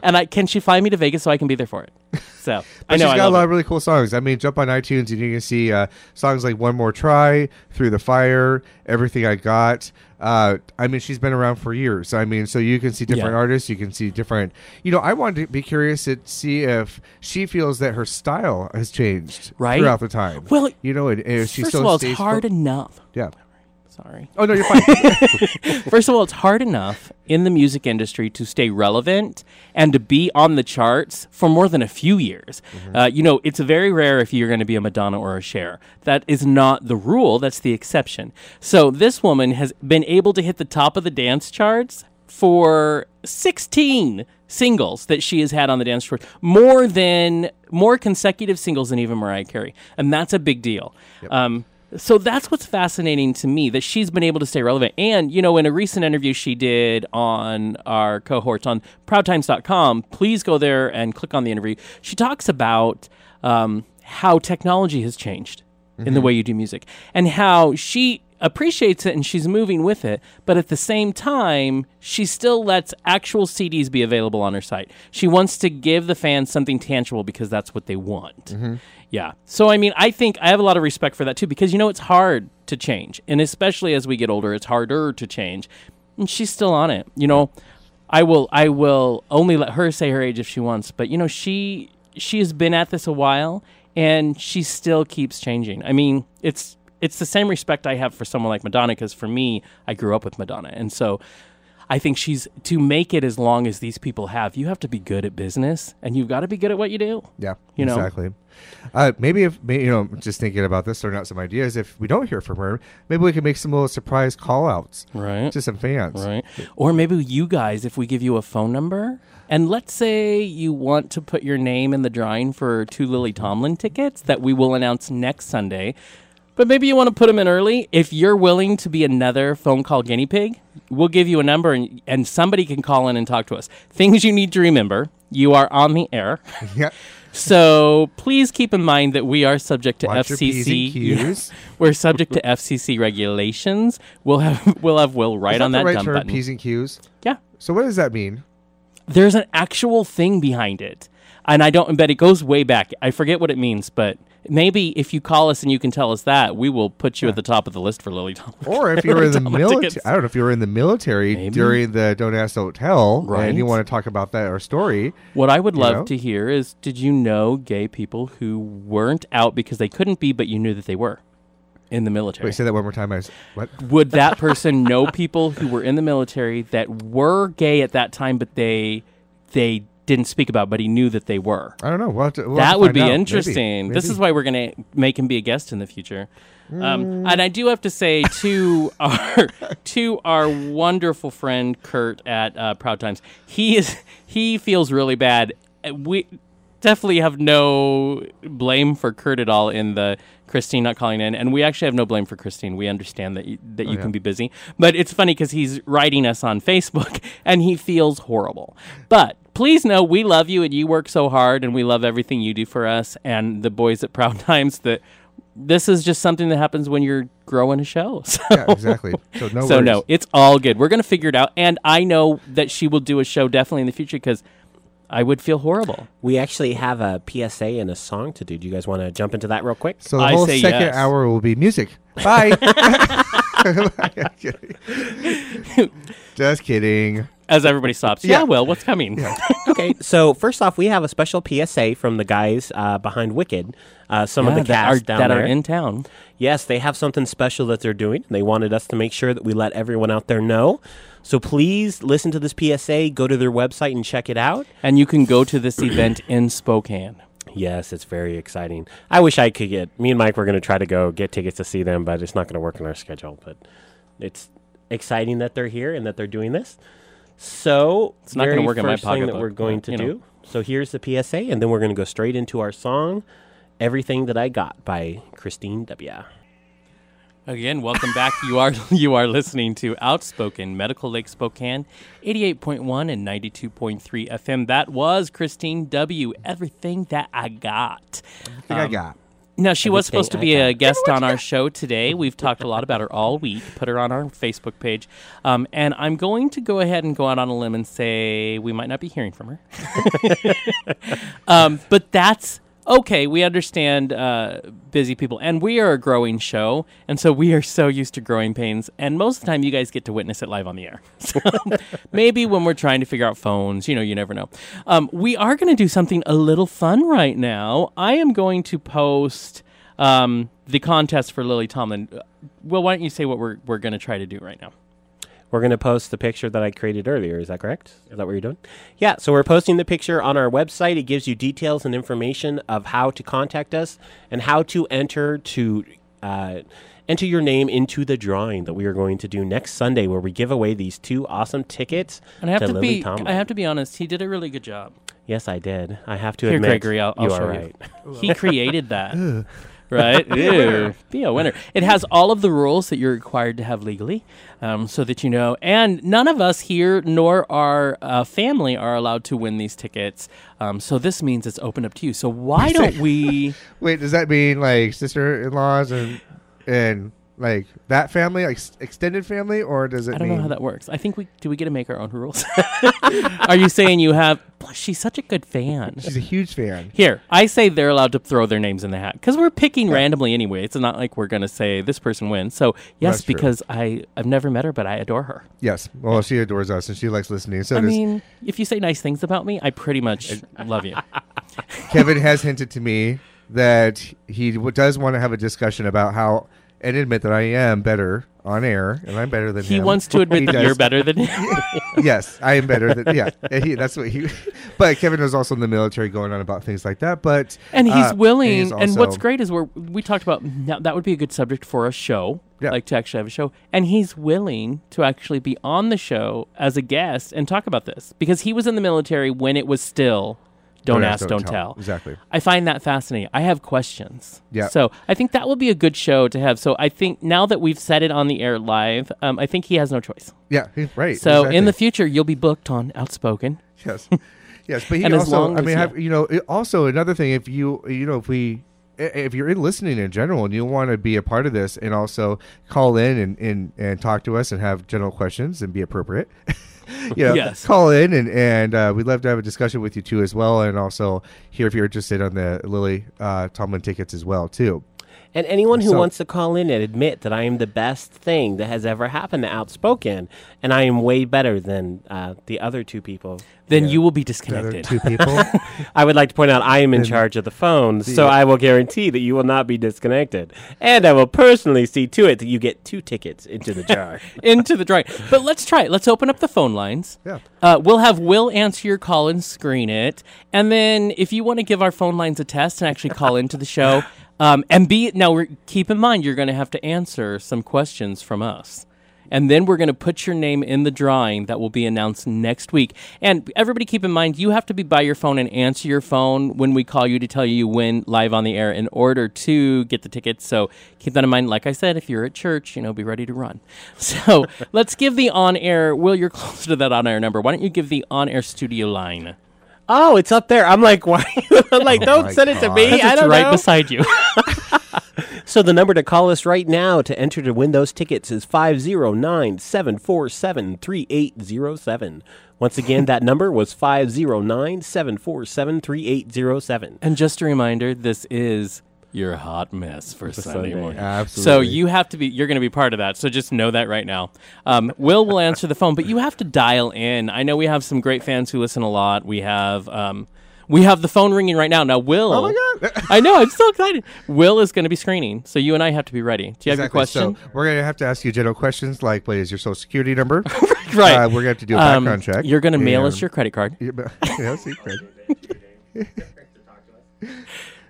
And I can she fly me to Vegas so I can be there for it. So I know she's got I love a lot it. of really cool songs. I mean, jump on iTunes and you can see uh, songs like "One More Try," "Through the Fire," "Everything I Got." Uh, I mean, she's been around for years. I mean, so you can see different yeah. artists. You can see different. You know, I wanted to be curious to see if she feels that her style has changed right? throughout the time. Well, you know, and, and she first still of all, it's hard fo- enough. Yeah. Sorry. Oh, no, you're fine. First of all, it's hard enough in the music industry to stay relevant and to be on the charts for more than a few years. Mm-hmm. Uh, you know, it's very rare if you're going to be a Madonna or a Cher. That is not the rule. That's the exception. So this woman has been able to hit the top of the dance charts for sixteen singles that she has had on the dance floor, more than more consecutive singles than even Mariah Carey. And that's a big deal. Yep. Um So that's what's fascinating to me, that she's been able to stay relevant. And, you know, in a recent interview she did on our cohorts on Proud Times dot com, please go there and click on the interview. She talks about um, how technology has changed mm-hmm. in the way you do music and how she appreciates it and she's moving with it. But at the same time, she still lets actual C Ds be available on her site. She wants to give the fans something tangible because that's what they want. Mm-hmm. Yeah. So, I mean, I think I have a lot of respect for that, too, because, you know, it's hard to change. And especially as we get older, it's harder to change. And she's still on it. You know, I will I will only let her say her age if she wants. But, you know, she she has been at this a while, and she still keeps changing. I mean, it's it's the same respect I have for someone like Madonna, because for me, I grew up with Madonna. And so I think she's, to make it as long as these people have, you have to be good at business, and you've got to be good at what you do. Yeah, you know? Exactly. Uh, maybe if, you know, just thinking about this, throwing out some ideas, if we don't hear from her, maybe we can make some little surprise call outs right. to some fans. Right. Or maybe you guys, if we give you a phone number, and let's say you want to put your name in the drawing for two Lily Tomlin tickets that we will announce next Sunday. But maybe you want to put them in early. If you're willing to be another phone call guinea pig, we'll give you a number, and, and somebody can call in and talk to us. Things you need to remember. You are on the air. Yep. So please keep in mind that we are subject to Watch F C C. Yeah, we're subject to F C C regulations. We'll have we'll have Will right on that dumb button. Is that the right term, P's and Q's? Yeah. So what does that mean? There's an actual thing behind it. And I don't, but it goes way back. I forget what it means, but maybe if you call us and you can tell us that, we will put you yeah. at the top of the list for Lily Tomlin. Or if you're in the military, I don't know if you were in the military maybe. during the Don't Ask, Don't Tell, right. and you want to talk about that or story. What I would love know? to hear is, did you know gay people who weren't out because they couldn't be, but you knew that they were? In the military. Wait, say that one more time. I was, what? Would that person know people who were in the military that were gay at that time, but they they didn't speak about, but he knew that they were? I don't know. We'll to, we'll that would be out. interesting. Maybe. Maybe. This is why we're going to make him be a guest in the future. Mm. Um, and I do have to say to our to our wonderful friend Kurt at uh, Proud Times, he is he feels really bad. We definitely have no blame for Kurt at all in the Christine not calling in, and we actually have no blame for Christine. We understand that you, that oh, you yeah. can be busy, but it's funny because he's writing us on Facebook, and he feels horrible. But please know we love you, and you work so hard, and we love everything you do for us and the boys at Proud Times. That this is just something that happens when you're growing a show. So. Yeah, exactly. So no, so worries. no, it's all good. We're gonna figure it out, and I know that she will do a show definitely in the future because I would feel horrible. We actually have a P S A and a song to do. Do you guys want to jump into that real quick? So the I whole second yes. hour will be music. Bye. Just kidding. As everybody stops. Yeah, yeah Will, what's coming? Yeah. Okay, so first off, we have a special P S A from the guys uh, behind Wicked. Uh, some yeah, of the cast are, down that there. are in town. Yes, they have something special that they're doing. They wanted us to make sure that we let everyone out there know. So please listen to this P S A, go to their website and check it out. And you can go to this event in Spokane. Yes, it's very exciting. I wish I could get, me and Mike were going to try to go get tickets to see them, but it's not going to work on our schedule. But it's exciting that they're here and that they're doing this. So, it's not going to work in my pocket. That we're going but, to do. Know, So here's the P S A, and then we're going to go straight into our song, Everything That I Got by Christine W. Again, welcome back. You are you are listening to Outspoken, Medical Lake Spokane, eighty-eight point one and ninety-two point three F M. That was Christine W., Everything That I Got. Everything um, I Got. Now, she Everything was supposed to be a guest on our show today. We've talked a lot about her all week, put her on our Facebook page. Um, and I'm going to go ahead and go out on a limb and say we might not be hearing from her. um, but that's okay. We understand uh, busy people. And we are a growing show. And so we are so used to growing pains. And most of the time, you guys get to witness it live on the air. So maybe when we're trying to figure out phones, you know, you never know. Um, we are going to do something a little fun right now. I am going to post um, the contest for Lily Tomlin. Well, why don't you say what we're we're going to try to do right now? We're going to post the picture that I created earlier. Is that correct? Is that what you're doing? Yeah. So we're posting the picture on our website. It gives you details and information of how to contact us and how to enter to uh, enter your name into the drawing that we are going to do next Sunday, where we give away these two awesome tickets and I have to, to Lily be, Tomlin. I have to be honest. He did a really good job. Yes, I did. I have to Here, admit. Here, Gregory, I'll, I'll you show are right. you. He created that. Right? Ew. Be a winner. It has all of the rules that you're required to have legally, um, so that you know. And none of us here nor our uh, family are allowed to win these tickets. Um, so this means it's open up to you. So why don't we... Wait, does that mean like sister-in-laws and and like that family, like s- extended family, or does it mean... I don't mean... know how that works. I think we... Do we get to make our own rules? Are you saying you have... She's such a good fan. She's a huge fan. Here, I say they're allowed to throw their names in the hat because we're picking yeah. randomly anyway. It's not like we're going to say this person wins. So, yes, That's because I, I've never met her, but I adore her. Yes. Well, she adores us and she likes listening. So I does mean, if you say nice things about me, I pretty much love you. Kevin has hinted to me that he w- does want to have a discussion about how and admit that I am better on air, and I'm better than he him. He wants to admit that does. You're better than him. Yes, I am better than, yeah. He, that's what he, but Kevin was also in the military going on about things like that, but. And he's uh, willing, and, he's also, and what's great is we're, we talked about, now that would be a good subject for a show, yeah. like to actually have a show, and he's willing to actually be on the show as a guest and talk about this, because he was in the military when it was still Don't, don't ask, ask, don't, don't tell. tell. Exactly. I find that fascinating. I have questions. Yeah. So I think that will be a good show to have. So I think now that we've said it on the air live, um, I think he has no choice. Yeah, he's right. So exactly. In the future, you'll be booked on Outspoken. Yes. Yes, but he and also, I mean, have, you know, it, also another thing, if you, you know, if we, if you're in listening in general and you want to be a part of this and also call in and, and, and talk to us and have general questions and be appropriate. You know, yes. Call in and, and uh, we'd love to have a discussion with you too as well, and also hear if you're interested on the Lily uh, Tomlin tickets as well too. And anyone who so, wants to call in and admit that I am the best thing that has ever happened to Outspoken, and I am way better than uh, the other two people. Then yeah. you will be disconnected. The other two people? I would like to point out I am in and charge of the phones, the, so I will guarantee that you will not be disconnected. And I will personally see to it that you get two tickets into the jar. Into the drawing. But let's try it. Let's open up the phone lines. Yeah. Uh, we'll have Will answer your call and screen it. And then if you want to give our phone lines a test and actually call into the show... Um, and be now. We're, keep in mind, you're going to have to answer some questions from us, and then we're going to put your name in the drawing that will be announced next week. And everybody, keep in mind, you have to be by your phone and answer your phone when we call you to tell you you win live on the air in order to get the tickets. So keep that in mind. Like I said, if you're at church, you know, be ready to run. So let's give the on-air. Will, you're closer to that on-air number. Why don't you give the on-air studio line? Oh, it's up there. I'm like, why? I'm like, oh don't send God. It to me. I don't it's right know. Beside you. So the number to call us right now to enter to win those tickets is five oh nine, seven four seven, three eight oh seven. Once again, that number was five oh nine, seven four seven, three eight oh seven. And just a reminder, this is... You're a hot mess for Sunday, Sunday morning. Absolutely. So you have to be, you're going to be part of that. So just know that right now. Um, Will will answer the phone, but you have to dial in. I know we have some great fans who listen a lot. We have, um, we have the phone ringing right now. Now, Will. Oh my God. I know. I'm so excited. Will is going to be screening. So you and I have to be ready. Do you exactly. have your question? So we're going to have to ask you general questions like, what is your social security number? Right. Uh, we're going to have to do a background um, check. You're going to mail us your credit card. Yeah, see, credit.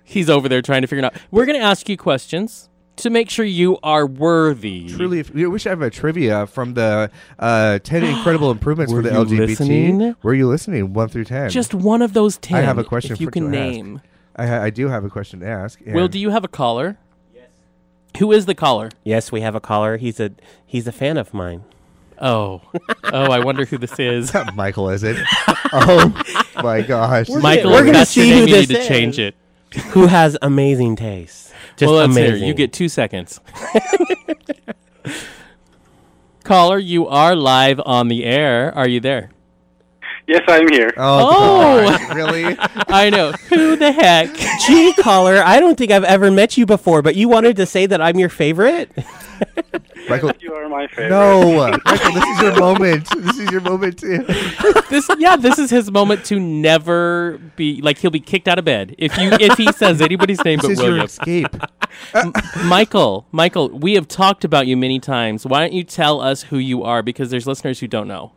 He's over there trying to figure it out. We're going to ask you questions. to make sure you are worthy. Truly, I wish I have a trivia from the uh, ten incredible improvements for the L G B T. Listening? Were you listening? One through ten. Just one of those ten. I have a question if you for can to name. Ask. I, I do have a question to ask. Will, do you have a caller? Yes. Who is the caller? Yes, we have a caller. He's a he's a fan of mine. Oh, oh! I wonder who this is. Not Michael, is it? Oh my gosh, we're Michael! We're going to see who this is. You need to change it. Who has amazing taste? Just well, amazing. Here. You get two seconds. Caller, you are live on the air. Are you there? Yes, I'm here. Oh, oh. Really? I know. Who the heck? Gee, caller, I don't think I've ever met you before, but you wanted to say that I'm your favorite? Michael, you are my favorite. No, Michael, this is your moment. This is your moment. This, yeah, this is his moment to never be like he'll be kicked out of bed if you if he says anybody's name this but William. This is your escape. M- Michael, Michael, we have talked about you many times. Why don't you tell us who you are? Because there's listeners who don't know.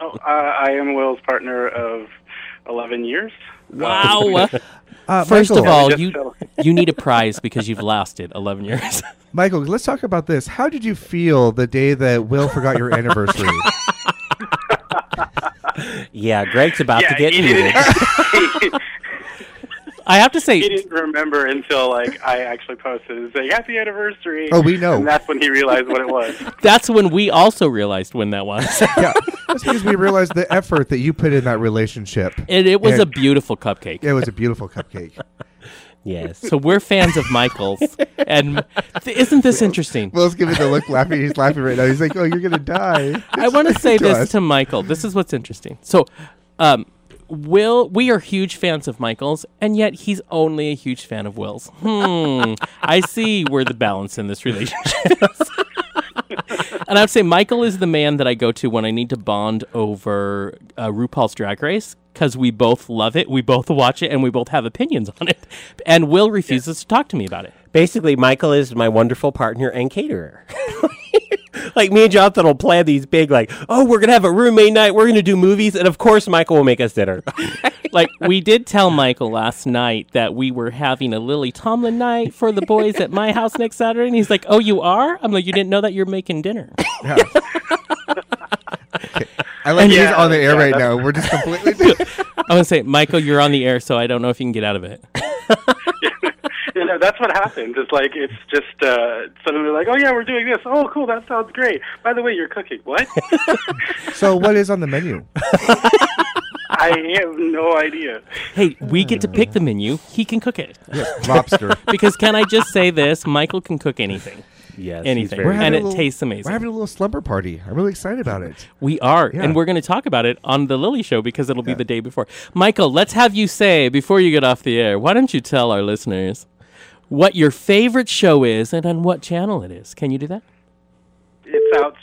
Oh, uh, I am Will's partner of eleven years. Wow. Uh, First Michael, of all, you you need a prize because you've lasted eleven years. Michael, let's talk about this. How did you feel the day that Will forgot your anniversary? Yeah, Greg's about yeah, to get you. I have to say... He didn't remember until, like, I actually posted and said, happy anniversary. Oh, we know. And that's when he realized what it was. That's when we also realized when that was. Yeah. That's because we realized the effort that you put in that relationship. And it was and a beautiful cupcake. It was a beautiful cupcake. Yes. So we're fans of Michael's. And th- isn't this interesting? Will's giving the look laughing. He's laughing right now. He's like, oh, you're going to die. I want to say this us. to Michael. This is what's interesting. So, um... Will, we are huge fans of Michael's, and yet he's only a huge fan of Will's. Hmm. I see where the balance in this relationship is. And I would say Michael is the man that I go to when I need to bond over uh, RuPaul's Drag Race, because we both love it, we both watch it, and we both have opinions on it. And Will refuses yeah. to talk to me about it. Basically, Michael is my wonderful partner and caterer. Like, me and Jonathan will plan these big, like, oh, we're going to have a roommate night. We're going to do movies. And, of course, Michael will make us dinner. Like, we did tell Michael last night that we were having a Lily Tomlin night for the boys at my house next Saturday. And he's like, oh, you are? I'm like, you didn't know that you're making dinner. Yeah. Okay. I like yeah, he's on the air yeah, right now. We're just completely different. I want to say, Michael, you're on the air, so I don't know if you can get out of it. You know, that's what happens. It's like, it's just uh, suddenly like, oh, yeah, we're doing this. Oh, cool. That sounds great. By the way, you're cooking. What? So what is on the menu? I have no idea. Hey, we get to pick the menu. He can cook it. Yes, lobster. Because can I just say this? Michael can cook anything. Yes, anything. And it little, tastes amazing. We're having a little slumber party. I'm really excited about it. We are. Yeah. And we're going to talk about it on the Lily Show because it'll yeah. be the day before. Michael, let's have you say, before you get off the air, why don't you tell our listeners what your favorite show is and on what channel it is. Can you do that? It's out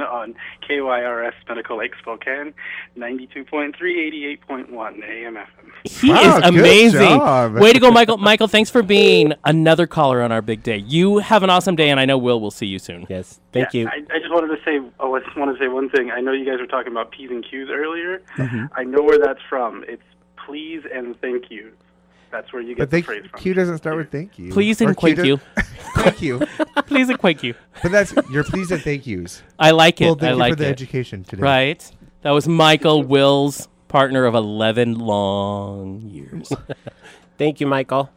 on K Y R S Medical Lake Spokane, ninety-two point three, eighty-eight point one A M F M. He wow, is amazing. Way to go, Michael. Michael, thanks for being another caller on our big day. You have an awesome day, and I know Will will see you soon. Yes, thank yeah, you. I, I just wanted to say oh, I just want to say one thing. I know you guys were talking about P's and Q's earlier. Mm-hmm. I know where that's from. It's please and thank you. That's where you get but the phrase from. Q doesn't start with thank you. Please and quake you. Thank you. Please and quake you. But that's your please and thank yous. I like it. Well, thank I you like for the it. education today. Right. That was Michael, Will's partner of eleven long years. Thank you, Michael.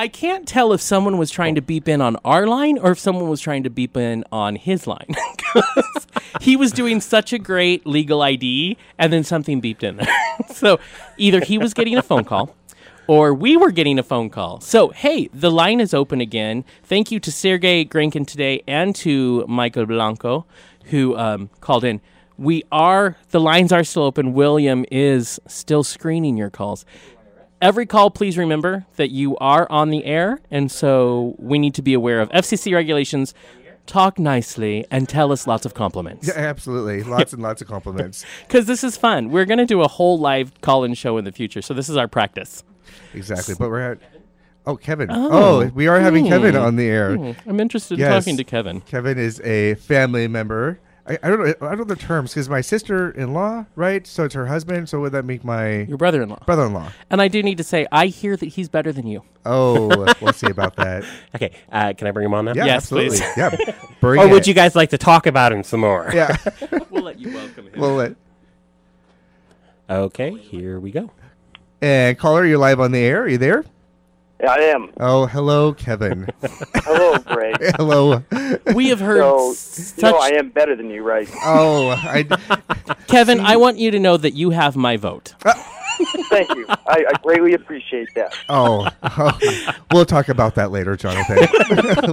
I can't tell if someone was trying to beep in on our line or if someone was trying to beep in on his line. He was doing such a great legal I D, and then something beeped in there. So either he was getting a phone call, or we were getting a phone call. So, hey, the line is open again. Thank you to Sergey Grinkin today and to Michael Blanco, who um, called in. We are, the lines are still open. William is still screening your calls. Every call, please remember that you are on the air, and so we need to be aware of F C C regulations. Talk nicely and tell us lots of compliments. Yeah, absolutely. Lots and lots of compliments. Because this is fun. We're going to do a whole live call-in show in the future, so this is our practice. Exactly. But we're at... Oh, Kevin. Oh, oh we are having mm. Kevin on the air. Mm. I'm interested yes. in talking to Kevin. Kevin is a family member I, I don't know. I don't know the terms because my sister-in-law, right? So it's her husband. So would that make my your brother-in-law? Brother-in-law. And I do need to say, I hear that he's better than you. Oh, we'll see about that. Okay, uh, can I bring him on now? Yeah, yes, absolutely. Please. Yeah, bring. Or it. Would you guys like to talk about him some more? Yeah, we'll let you welcome him. We'll let. Okay, here we go. And caller, you're live on the air. Are you there? Yeah, I am. Oh, hello, Kevin. Hello, Greg. Hello. We have heard so, such... No, I am better than you, right? Oh, I... Kevin, I want you to know that you have my vote. Uh, Thank you. I, I greatly appreciate that. Oh, oh. We'll talk about that later, Jonathan.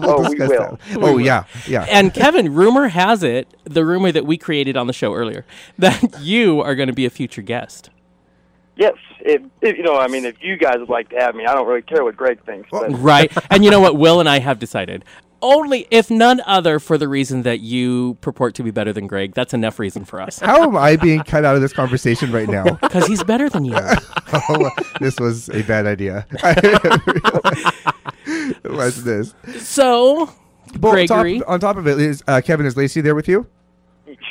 we'll oh, we will. That. Oh, we yeah, will. yeah. And Kevin, rumor has it, the rumor that we created on the show earlier, that you are going to be a future guest. Yes, if, if, you know, I mean, if you guys would like to have me, I don't really care what Greg thinks. But. Right, and you know what Will and I have decided? Only, if none other, for the reason that you purport to be better than Greg. That's enough reason for us. How am I being cut out of this conversation right now? Because he's better than you. Oh, this was a bad idea. What's this? So, well, Gregory. Top, on top of it, is uh, Kevin, is Lacey there with you?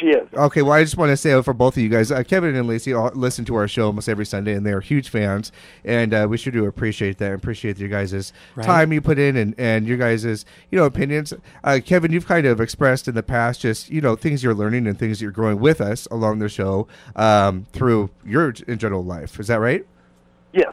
She is. Okay, well, I just want to say for both of you guys, uh, Kevin and Lacey all listen to our show almost every Sunday, and they are huge fans, and uh, we sure do appreciate that. Appreciate your guys' right. time you put in and, and your guys' you know, opinions. Uh, Kevin, you've kind of expressed in the past just you know things you're learning and things you're growing with us along the show um, through your in general life. Is that right? Yes.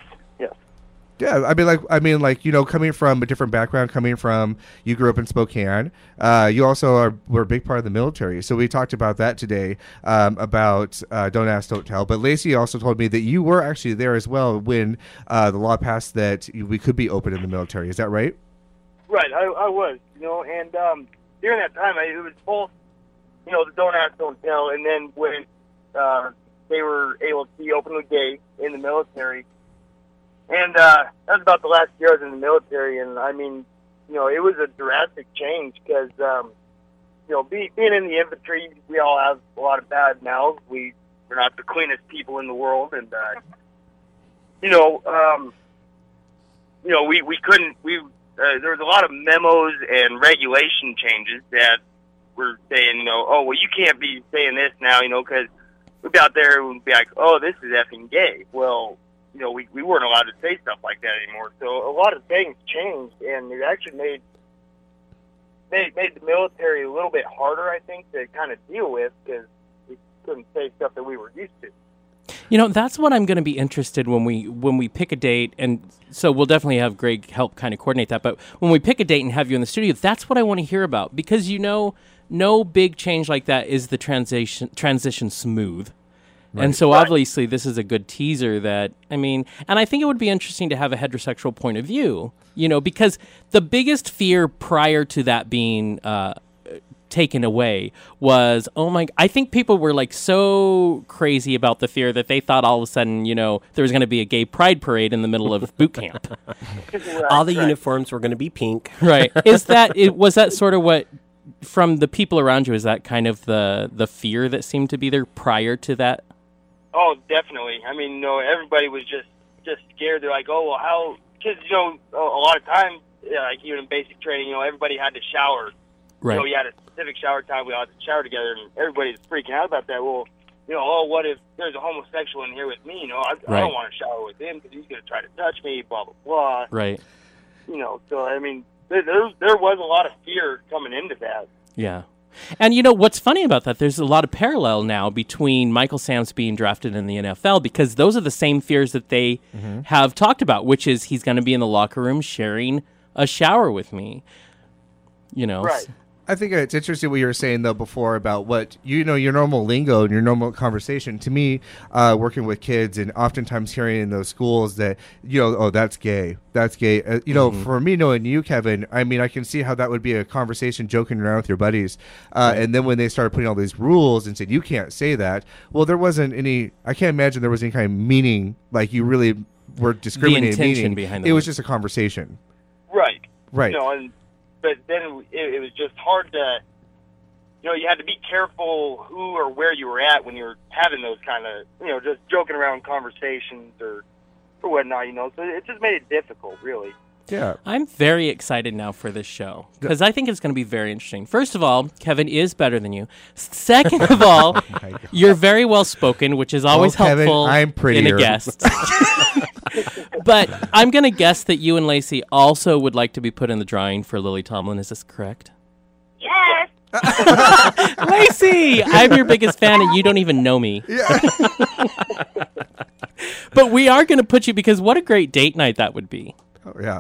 Yeah, I mean, like, I mean, like, you know, coming from a different background, coming from you grew up in Spokane, uh, you also are were a big part of the military. So we talked about that today um, about uh, Don't Ask, Don't Tell. But Lacey also told me that you were actually there as well when uh, the law passed that we could be open in the military. Is that right? Right, I, I was, you know, and um, during that time, I, it was both, you know, the Don't Ask, Don't Tell, and then when uh, they were able to be openly gay in the military. And uh, that was about the last year I was in the military, and I mean, you know, it was a drastic change because, um, you know, be, being in the infantry, we all have a lot of bad mouths. We, we're not the cleanest people in the world, and, uh, you know, um, you know, we, we couldn't, we, uh, there was a lot of memos and regulation changes that were saying, you know, oh, well, you can't be saying this now, you know, because we'd be out there and be like, oh, this is effing gay. Well, you know, we, we weren't allowed to say stuff like that anymore. So a lot of things changed, and it actually made made, made the military a little bit harder, I think, to kind of deal with because we couldn't say stuff that we were used to. You know, that's what I'm going to be interested when we when we pick a date, and so we'll definitely have Greg help kind of coordinate that. But when we pick a date and have you in the studio, that's what I want to hear about because, you know, no big change like that is the transition transition smooth. Right. And so obviously this is a good teaser that, I mean, and I think it would be interesting to have a heterosexual point of view, you know, because the biggest fear prior to that being uh, taken away was, oh my, I think people were like so crazy about the fear that they thought all of a sudden, you know, there was going to be a gay pride parade in the middle of boot camp. All the uniforms were going to be pink. Right. Is that, it, was that sort of what... From the people around you, is that kind of the, the fear that seemed to be there prior to that? Oh, definitely. I mean, you know, everybody was just, just scared. They're like, oh, well, how... Because, you know, a lot of times, like even in basic training, you know, everybody had to shower. Right. So you had a specific shower time. We all had to shower together, and everybody's freaking out about that. Well, you know, oh, what if there's a homosexual in here with me? You know, I, right. I don't want to shower with him because he's going to try to touch me, blah, blah, blah. Right. You know, so, I mean... There, there was a lot of fear coming into that. Yeah. And, you know, what's funny about that, there's a lot of parallel now between Michael Samms being drafted in the N F L because those are the same fears that they mm-hmm. have talked about, which is he's going to be in the locker room sharing a shower with me. You know? Right. I think it's interesting what you were saying, though, before about what, you know, your normal lingo and your normal conversation. To me, uh, working with kids and oftentimes hearing in those schools that, you know, oh, that's gay. That's gay. Uh, you know, mm-hmm. for me knowing you, Kevin, I mean, I can see how that would be a conversation joking around with your buddies. Uh, right. And then when they started putting all these rules and said, you can't say that. Well, there wasn't any, I can't imagine there was any kind of meaning, like you really were discriminating. The intention behind that. It was just a conversation. Right. Right. You know, and- But then it, it was just hard to, you know, you had to be careful who or where you were at when you were having those kind of, you know, just joking around conversations or, or whatnot, you know. So it just made it difficult, really. Yeah. I'm very excited now for this show because I think it's going to be very interesting. First of all, Kevin is better than you. Second of all, oh you're very well spoken, which is always well, helpful Kevin, I'm prettier. in a guest. But I'm going to guess that you and Lacey also would like to be put in the drawing for Lily Tomlin. Is this correct? Yes. Lacey, I'm your biggest fan and you don't even know me. Yeah. But we are going to put you, because what a great date night that would be. Oh, yeah.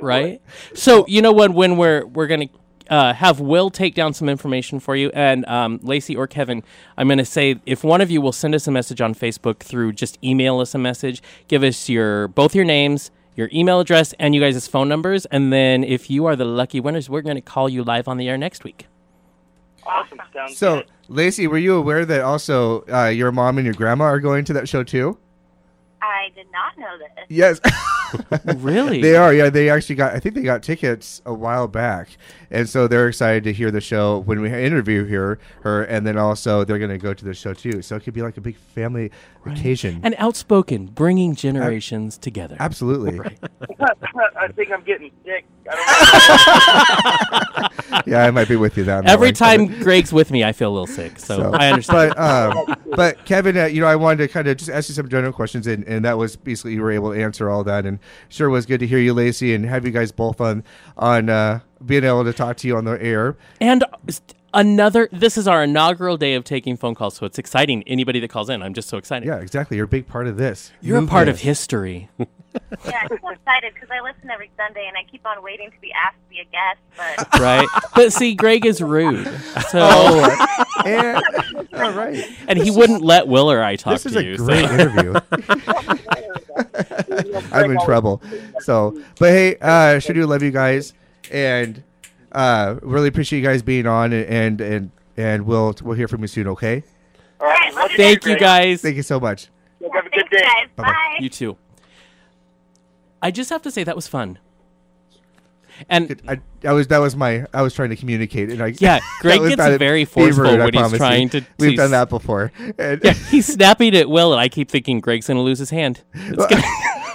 Right? So, you know what, when we're we're going to uh, have Will take down some information for you, and um, Lacey or Kevin, I'm going to say if one of you will send us a message on Facebook through just email us a message, give us your both your names, your email address, and you guys' phone numbers, and then if you are the lucky winners, we're going to call you live on the air next week. Awesome. Sounds so, good. Lacey, were you aware that also uh, your mom and your grandma are going to that show, too? I did not know this. Yes. Really? They are. Yeah, they actually got, I think they got tickets a while back. And so they're excited to hear the show when we interview her, her and then also they're going to go to the show, too. So it could be like a big family right. occasion. And outspoken, bringing generations I, together. Absolutely. Right. I think I'm getting sick. I don't yeah, I might be with you that Every that time way. Greg's with me, I feel a little sick. So, so I understand. But, um, but Kevin, uh, you know, I wanted to kind of just ask you some general questions and And that was basically, you were able to answer all that. And sure was good to hear you, Lacey, and have you guys both on, on uh, being able to talk to you on the air. And another, this is our inaugural day of taking phone calls. So it's exciting. Anybody that calls in, I'm just so excited. Yeah, exactly. You're a big part of this. You're Move a part this. of history. Yeah, I'm so excited because I listen every Sunday and I keep on waiting to be asked to be a guest. But right. But see, Greg is rude. So. Oh, and, all right. And he this wouldn't is, let Will or I talk to you. This is a you, great so. interview. I'm in trouble. So, but hey, uh, sure do love you guys, and uh, really appreciate you guys being on, and and and we'll we'll hear from you soon. Okay. All right. Well, thank you guys. Thank you so much. Well, have a good day. Bye. Bye. You too. I just have to say that was fun. And I, I was that was my I was trying to communicate, and I yeah, Greg gets very forceful favorite, when I he's trying to. We've done that before. And yeah, he's snapping at Will, and I keep thinking Greg's gonna lose his hand. Well, gonna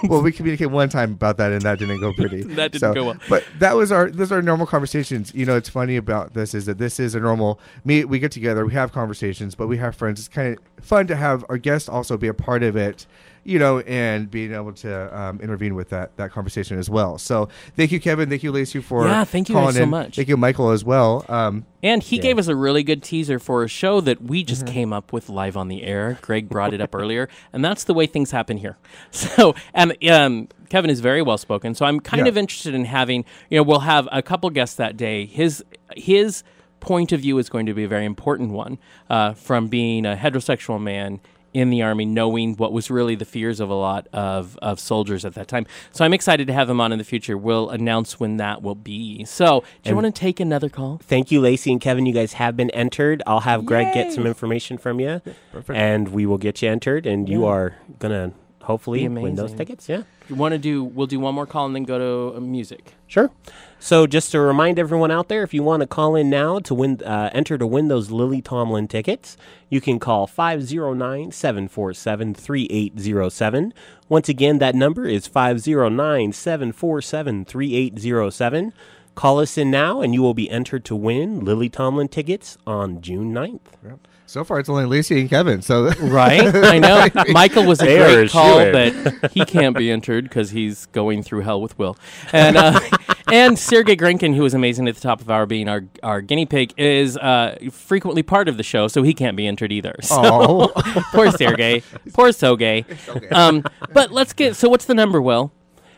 well, we communicated one time about that, and that didn't go pretty. that didn't so, go well. But that was our those are normal conversations. You know, it's funny about this is that this is a normal me. We get together, we have conversations, but we have friends. It's kind of fun to have our guests also be a part of it. You know, and being able to um, intervene with that, that conversation as well. So thank you, Kevin. Thank you, Lacey, for yeah, thank you guys so much. Thank you, Michael, as well. Um, and he yeah. gave us a really good teaser for a show that we just mm-hmm. came up with live on the air. Greg brought it up earlier, and that's the way things happen here. So, and um, Kevin is very well spoken. So I'm kind yeah. of interested in having, you know, we'll have a couple guests that day. His his point of view is going to be a very important one, uh, from being a heterosexual man in the Army, knowing what was really the fears of a lot of, of soldiers at that time. So I'm excited to have him on in the future. We'll announce when that will be. So do and you want to take another call? Thank you, Lacey and Kevin. You guys have been entered. I'll have Greg Yay. get some information from you, Perfect. and we will get you entered, and you yeah. are going to hopefully win those tickets. Yeah. You want to do, we'll do one more call and then go to uh, music. Sure. So just to remind everyone out there, if you want to call in now to win, uh, enter to win those Lily Tomlin tickets, you can call five oh nine, seven four seven, three eight oh seven. Once again, that number is five oh nine, seven four seven, three eight oh seven. Call us in now, and you will be entered to win Lily Tomlin tickets on June ninth. Yep. So far, it's only Lacey and Kevin. So right? I know. Michael was a there great call, but he can't be entered because he's going through hell with Will. And uh, and Sergey Grinkin, who was amazing at the top of our being our, our guinea pig, is uh, frequently part of the show, so he can't be entered either. So poor Sergey. Poor Sergey. Okay. Um, but let's get, so what's the number, Will?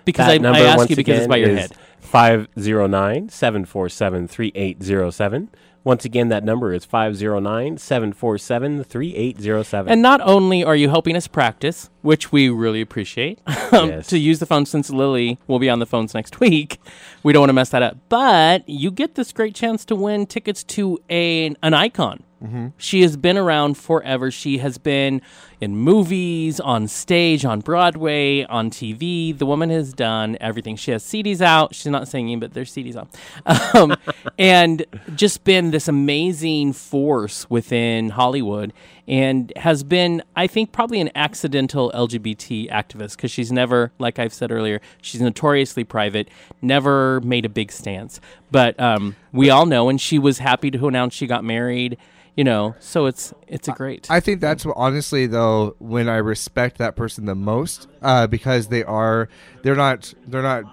Because that I, number, I ask you because it's by your head. five oh nine, seven four seven, three eight oh seven. Once again, that number is five oh nine, seven four seven, three eight oh seven. And not only are you helping us practice, which we really appreciate, um, yes. to use the phone since Lily will be on the phones next week. We don't want to mess that up. But you get this great chance to win tickets to a, an icon Mm-hmm. She has been around forever. She has been in movies, on stage, on Broadway, on T V. The woman has done everything. She has C Ds out. She's not singing, but there's C Ds out. Um, and just been this amazing force within Hollywood and has been, I think, probably an accidental L G B T activist because she's never, like I've said earlier, she's notoriously private, never made a big stance. But um, we all know, and she was happy to announce she got married. You know, so it's it's a great. I think that's what, honestly, though, when I respect that person the most, uh, because they are they're not they're not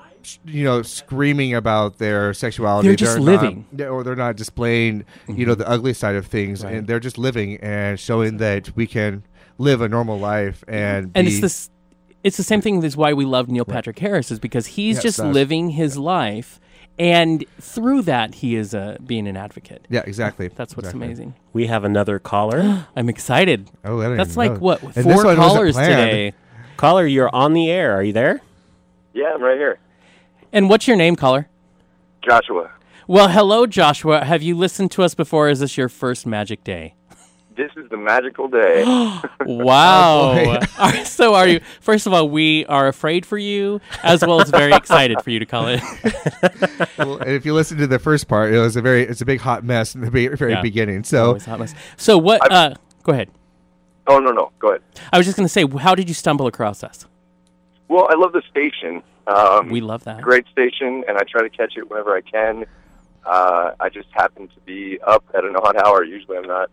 you know screaming about their sexuality. They're just they're living, not, or they're not displaying mm-hmm. you know the ugly side of things, right. And they're just living and showing that we can live a normal life and and be, it's this it's the same thing. That's why we love Neil Patrick Harris is because he's yes, just living his yeah. life. And through that, he is uh, being an advocate. Yeah, exactly. That's what's exactly. amazing. We have another caller. I'm excited. Oh, I That's like, know. what, and four callers today. Caller, you're on the air. Are you there? Yeah, I'm right here. And what's your name, caller? Joshua. Well, hello, Joshua. Have you listened to us before? Is this your first magic day? This is the magical day. Wow. Oh, so are you? First of all, we are afraid for you, as well as very excited for you to call it. Well, if you listen to the first part, it was a very, it's a big hot mess in the be- very yeah. beginning. So, always hot mess. So what? Uh, go ahead. Oh no, no, go ahead. I was just going to say, how did you stumble across us? Well, I love the station. Um, we love that great station, and I try to catch it whenever I can. Uh, I just happen to be up at an odd hour. Usually, I'm not.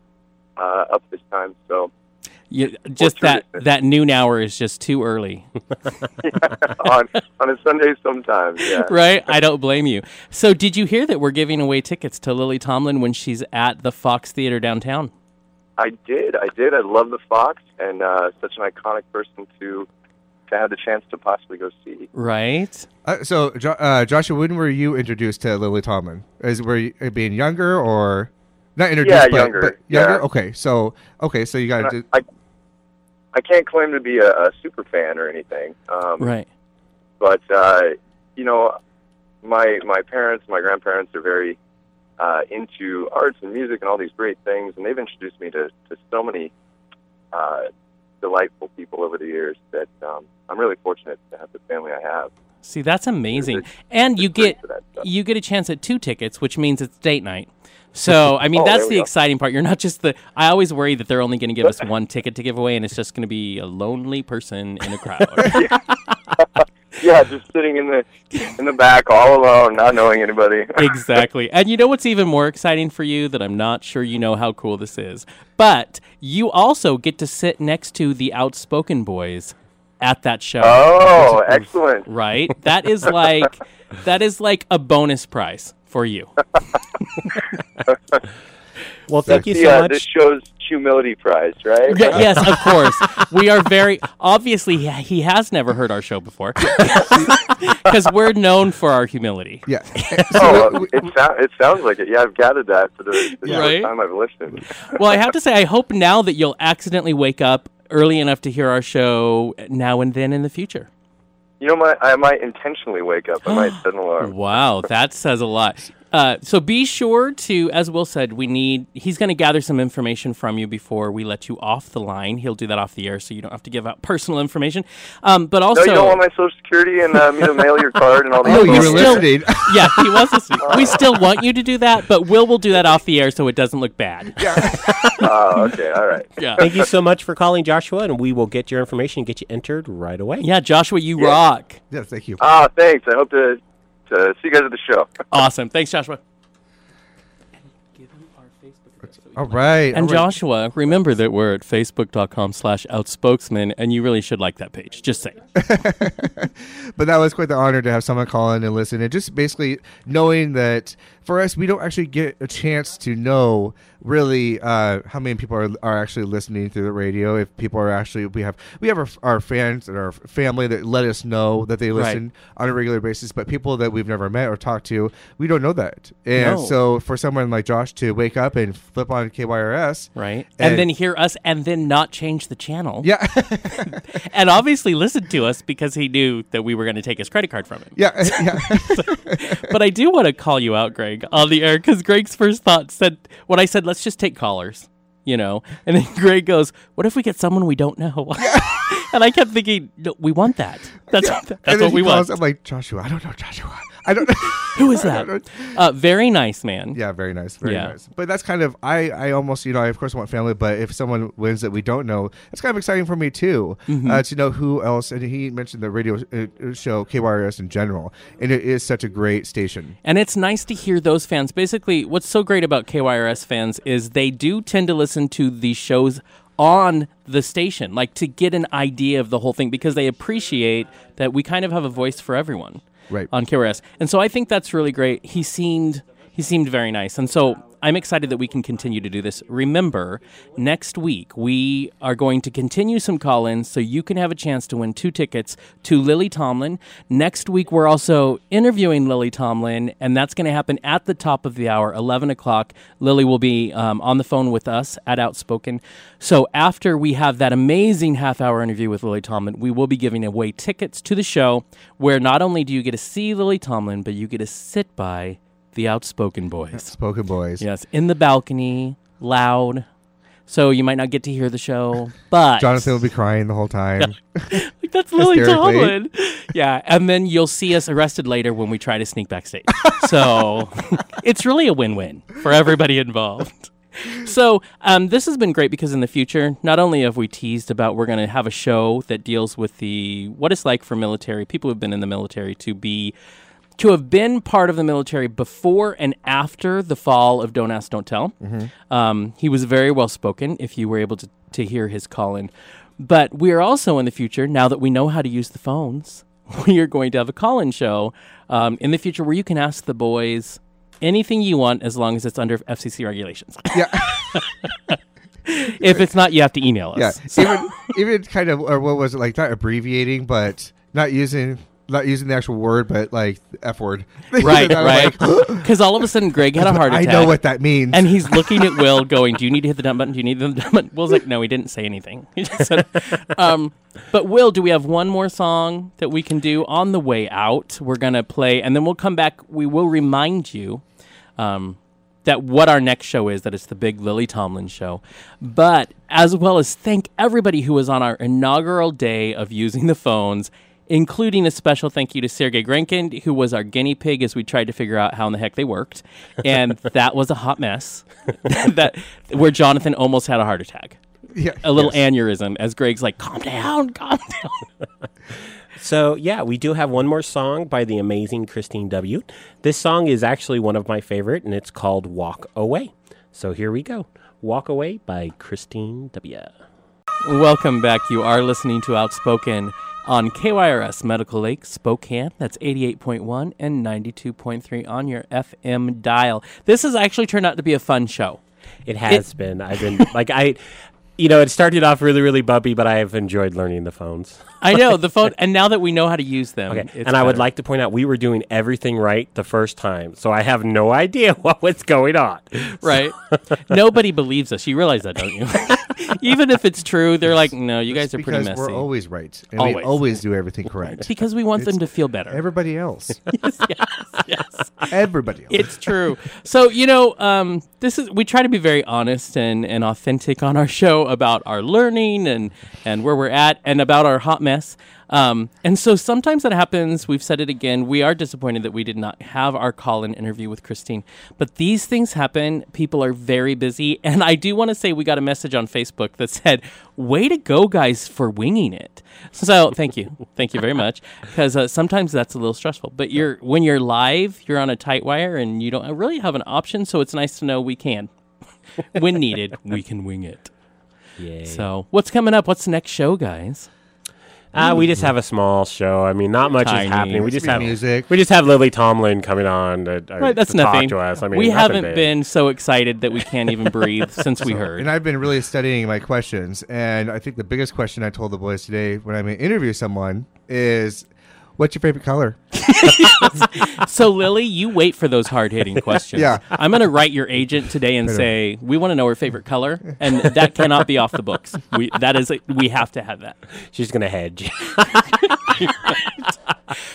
Uh, up this time, so yeah, just that, that noon hour is just too early. yeah, on on a Sunday sometimes, yeah. Right? I don't blame you. So did you hear that we're giving away tickets to Lily Tomlin when she's at the Fox Theater downtown? I did. I did. I love the Fox, and uh, such an iconic person to to have the chance to possibly go see. Right. Uh, so, uh, Joshua, when were you introduced to Lily Tomlin? Is were you being younger or... Not introduced, yeah, but younger. But younger? Yeah. Okay, so okay, so you got to. I, I, I can't claim to be a, a super fan or anything, um, right? But uh, you know, my my parents, my grandparents are very uh, into arts and music and all these great things, and they've introduced me to, to so many uh, delightful people over the years that um, I'm really fortunate to have the family I have. See, that's amazing, it's, and it's you get you get a chance at two tickets, which means it's date night. So, I mean, oh, that's the go. exciting part. You're not just the... I always worry that they're only going to give us one ticket to give away, and it's just going to be a lonely person in a crowd. yeah. yeah, just sitting in the in the back all alone, not knowing anybody. Exactly. And you know what's even more exciting for you that I'm not sure you know how cool this is? But you also get to sit next to the Outspoken Boys at that show. Oh, excellent. Right? That is like that is like a bonus prize. For you. Well, thank you so yeah, much. This show's humility prize, right? Yeah, yes, of course. We are very obviously he, he has never heard our show before because we're known for our humility. Yeah. Oh, it, so- it sounds like it. Yeah, I've gathered that for the, the yeah. right? time I've listened. Well, I have to say, I hope now that you'll accidentally wake up early enough to hear our show now and then in the future. You know, my, I might intentionally wake up. I might set an alarm. Wow, that says a lot. Uh, so be sure to, as Will said, we need, he's going to gather some information from you before we let you off the line. He'll do that off the air so you don't have to give out personal information. Um, but also... No, you don't want my social security and uh, me to mail your card and all that. Oh, you were listening. Yeah, he was listening. We still want you to do that, but Will will do that off the air so it doesn't look bad. Yeah. Oh, okay, all right. Yeah. Thank you so much for calling, Joshua, and we will get your information and get you entered right away. Yeah, Joshua, you yeah. rock. Yeah, thank you. Ah, uh, thanks. I hope to... Uh, see you guys at the show. Awesome. Thanks, Joshua. Give you our Facebook address. All right. And all right. Joshua, remember that we're at facebook.com slash outspokesman, and you really should like that page. Just saying. But that was quite the honor to have someone call in and listen. And just basically knowing that for us, we don't actually get a chance to know really uh, how many people are are actually listening through the radio. If people are actually, we have we have our, our fans and our family that let us know that they listen right. on a regular basis. But people that we've never met or talked to, we don't know that. And no. so for someone like Josh to wake up and flip on K Y R S, right, and, and then hear us, and then not change the channel, yeah, and obviously listen to us because he knew that we were going to take his credit card from him. Yeah, yeah. So, but I do want to call you out, Greg. crying on the air because Greg's first thought said, when I said, let's just take callers, you know, and then Greg goes, what if we get someone we don't know? Yeah. And I kept thinking, no, we want that. That's, yeah. that's and then what we calls, want. I'm like, Joshua, I don't know, Joshua. I don't know. Who is that? Uh, very nice, man. Yeah, very nice. Very yeah. nice. But that's kind of, I, I almost, you know, I of course want family, but if someone wins that we don't know, it's kind of exciting for me too, mm-hmm. uh, to know who else. And he mentioned the radio uh, show, K Y R S in general, and it is such a great station. And it's nice to hear those fans. Basically, what's so great about K Y R S fans is they do tend to listen to the shows on the station, like to get an idea of the whole thing, because they appreciate that we kind of have a voice for everyone. Right. On K Y R S. And so I think that's really great. He seemed he seemed very nice. And so I'm excited that we can continue to do this. Remember, next week we are going to continue some call-ins so you can have a chance to win two tickets to Lily Tomlin. Next week we're also interviewing Lily Tomlin, and that's going to happen at the top of the hour, eleven o'clock. Lily will be um, on the phone with us at Outspoken. So after we have that amazing half-hour interview with Lily Tomlin, we will be giving away tickets to the show where not only do you get to see Lily Tomlin, but you get to sit by the Outspoken Boys. Outspoken Boys. Yes, in the balcony, loud. So you might not get to hear the show, but... Jonathan will be crying the whole time. Like, that's Lily Tomlin. Yeah, and then you'll see us arrested later when we try to sneak backstage. So it's really a win-win for everybody involved. So um, this has been great because in the future, not only have we teased about we're going to have a show that deals with the what it's like for military, people who have been in the military to be... to have been part of the military before and after the fall of Don't Ask, Don't Tell. Mm-hmm. Um, he was very well-spoken, if you were able to, to hear his call-in. But we are also in the future, now that we know how to use the phones, we are going to have a call-in show um, in the future where you can ask the boys anything you want as long as it's under F C C regulations. Yeah. If it's not, you have to email us. Yeah, so. even, even kind of, or what was it, like not abbreviating, but not using... Not using the actual word, but like the F word. Right, right. Because all of a sudden Greg had a heart attack. I know what that means. And he's looking at Will going, do you need to hit the dump button? Do you need the dump button? Will's like, no, he didn't say anything. He just said, um, but Will, do we have one more song that we can do on the way out? We're going to play, and then we'll come back. We will remind you um, that what our next show is, that it's the big Lily Tomlin show. But as well as thank everybody who was on our inaugural day of using the phones, including a special thank you to Sergey Grinkin, who was our guinea pig as we tried to figure out how in the heck they worked. And that was a hot mess that where Jonathan almost had a heart attack. Yeah, a little yes. aneurysm as Greg's like, calm down, calm down. So, yeah, we do have one more song by the amazing Christine W. This song is actually one of my favorite, and it's called Walk Away. So here we go. Walk Away by Christine W. Welcome back. You are listening to Outspoken on K Y R S Medical Lake, Spokane. That's eighty-eight point one and ninety-two point three on your F M dial. This has actually turned out to be a fun show. It has it, been. I've been, like, I, you know, it started off really, really bumpy, but I have enjoyed learning the phones. I know, the phone, and now that we know how to use them. Okay. And better. I would like to point out, we were doing everything right the first time, so I have no idea what was going on. Right. So. Nobody believes us. You realize that, don't you? Even if it's true, they're like, no, you guys it's are pretty messy. We're always right. And always. We always do everything correct. Because we want it's them to feel better. Everybody else. Yes, yes, yes. Everybody else. It's true. So, you know, um, this is we try to be very honest and, and authentic on our show about our learning and, and where we're at and about our hot mess. Um, and so sometimes that happens. We've said it again. We are disappointed that we did not have our call-in interview with Christine. But these things happen. People are very busy. And I do want to say we got a message on Facebook that said, way to go, guys, for winging it. So thank you. Thank you very much. Because uh, sometimes that's a little stressful. But you're when you're live, you're on a tight wire, and you don't really have an option. So it's nice to know we can. When needed, we can wing it. Yay. So what's coming up? What's the next show, guys? Uh, we just have a small show. I mean, not much Tiny. Is happening. We just have music. We just have Lily Tomlin coming on to, uh, right, that's to nothing. Talk to us. I mean, we haven't big. been so excited that we can't even breathe since we heard. And I've been really studying my questions. And I think the biggest question I told the boys today when I'm going to interview someone is, what's your favorite color? So, Lily, you wait for those hard-hitting questions. Yeah. I'm going to write your agent today and say, we want to know her favorite color, and that cannot be off the books. We, that is, we have to have that. She's going to hedge.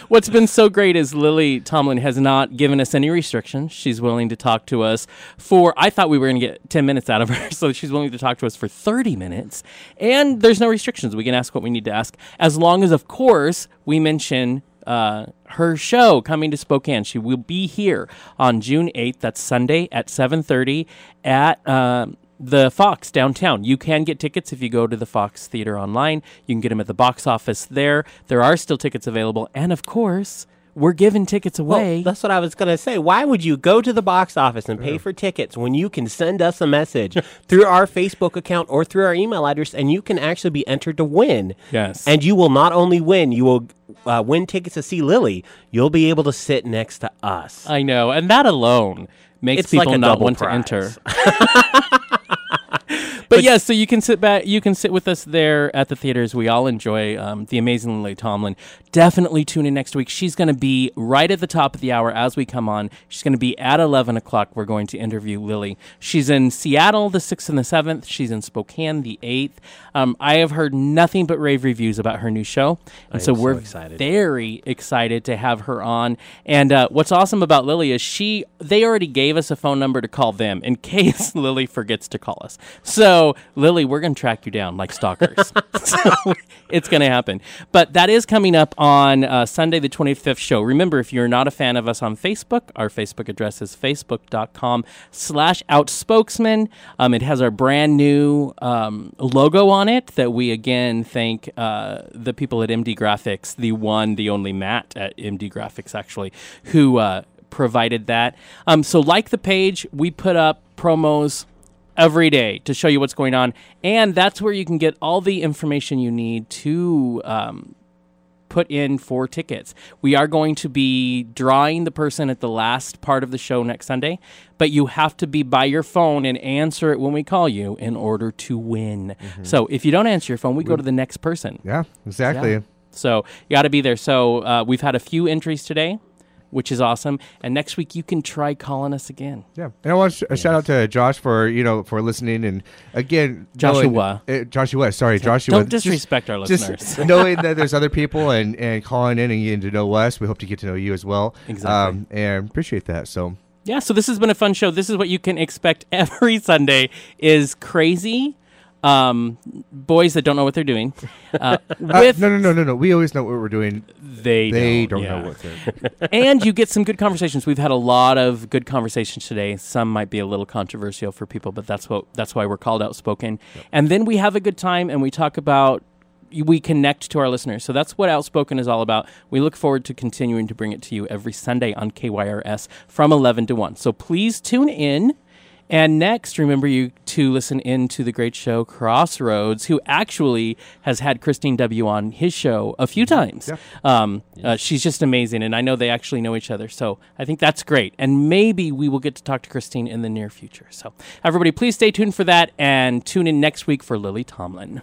What's been so great is Lily Tomlin has not given us any restrictions. She's willing to talk to us for, I thought we were going to get ten minutes out of her, so she's willing to talk to us for thirty minutes. And there's no restrictions. We can ask what we need to ask, as long as, of course, we mention uh, her show coming to Spokane. She will be here on June eighth. That's Sunday at seven thirty at... Uh, The Fox downtown. You can get tickets if you go to the Fox Theater online. You can get them at the box office there. There are still tickets available. And, of course, we're giving tickets away. Well, that's what I was going to say. Why would you go to the box office and pay yeah. for tickets when you can send us a message through our Facebook account or through our email address, and you can actually be entered to win? Yes. And you will not only win, you will... Uh, win tickets to see Lily, you'll be able to sit next to us. I know, and that alone makes it's people like not want prize. To enter. but, but yeah, so you can sit back, you can sit with us there at the theaters. We all enjoy um, the amazing Lily Tomlin. Definitely tune in next week. She's going to be right at the top of the hour as we come on. She's going to be at eleven o'clock. We're going to interview Lily. She's in Seattle the sixth and the seventh. She's in Spokane the eighth. Um, I have heard nothing but rave reviews about her new show, and I so we're so excited. Very excited to have her on. And uh, what's awesome about Lily is she they already gave us a phone number to call them in case Lily forgets to call us. So, Lily, we're going to track you down like stalkers. So, it's going to happen. But that is coming up on uh, Sunday, the twenty-fifth show. Remember, if you're not a fan of us on Facebook, our Facebook address is facebook.com slash outspokesman. Um, it has our brand new um, logo on it that we, again, thank uh, the people at M D Graphics, the The one, the only Matt at M D Graphics, actually, who uh, provided that. Um, so like the page, we put up promos every day to show you what's going on. And that's where you can get all the information you need to um, put in for tickets. We are going to be drawing the person at the last part of the show next Sunday. But you have to be by your phone and answer it when we call you in order to win. Mm-hmm. So if you don't answer your phone, we go to the next person. Yeah, exactly. Yeah. So you got to be there. So uh, we've had a few entries today, which is awesome. And next week you can try calling us again. Yeah, and I want to sh- yes. shout out to Josh for you know for listening. And again, Joshua, knowing, uh, Joshua, sorry, Joshua. Don't disrespect just, our listeners. Just knowing that there's other people and, and calling in and getting to know us, we hope to get to know you as well. Exactly, um, and appreciate that. So yeah, so this has been a fun show. This is what you can expect every Sunday: is crazy. Um, boys that don't know what they're doing. Uh, with uh, no, no, no, no, no. We always know what we're doing. They they don't, don't yeah. know what they're doing. And you get some good conversations. We've had a lot of good conversations today. Some might be a little controversial for people, but that's what that's why we're called Outspoken. Yep. And then we have a good time and we talk about. We connect to our listeners. So that's what Outspoken is all about. We look forward to continuing to bring it to you every Sunday on K Y R S from eleven to one. So please tune in. And next, remember you to listen in to the great show Crossroads, who actually has had Christine W on his show a few times. Yeah. Um, yeah. Uh, she's just amazing, and I know they actually know each other, so I think that's great. And maybe we will get to talk to Christine in the near future. So everybody, please stay tuned for that, and tune in next week for Lily Tomlin.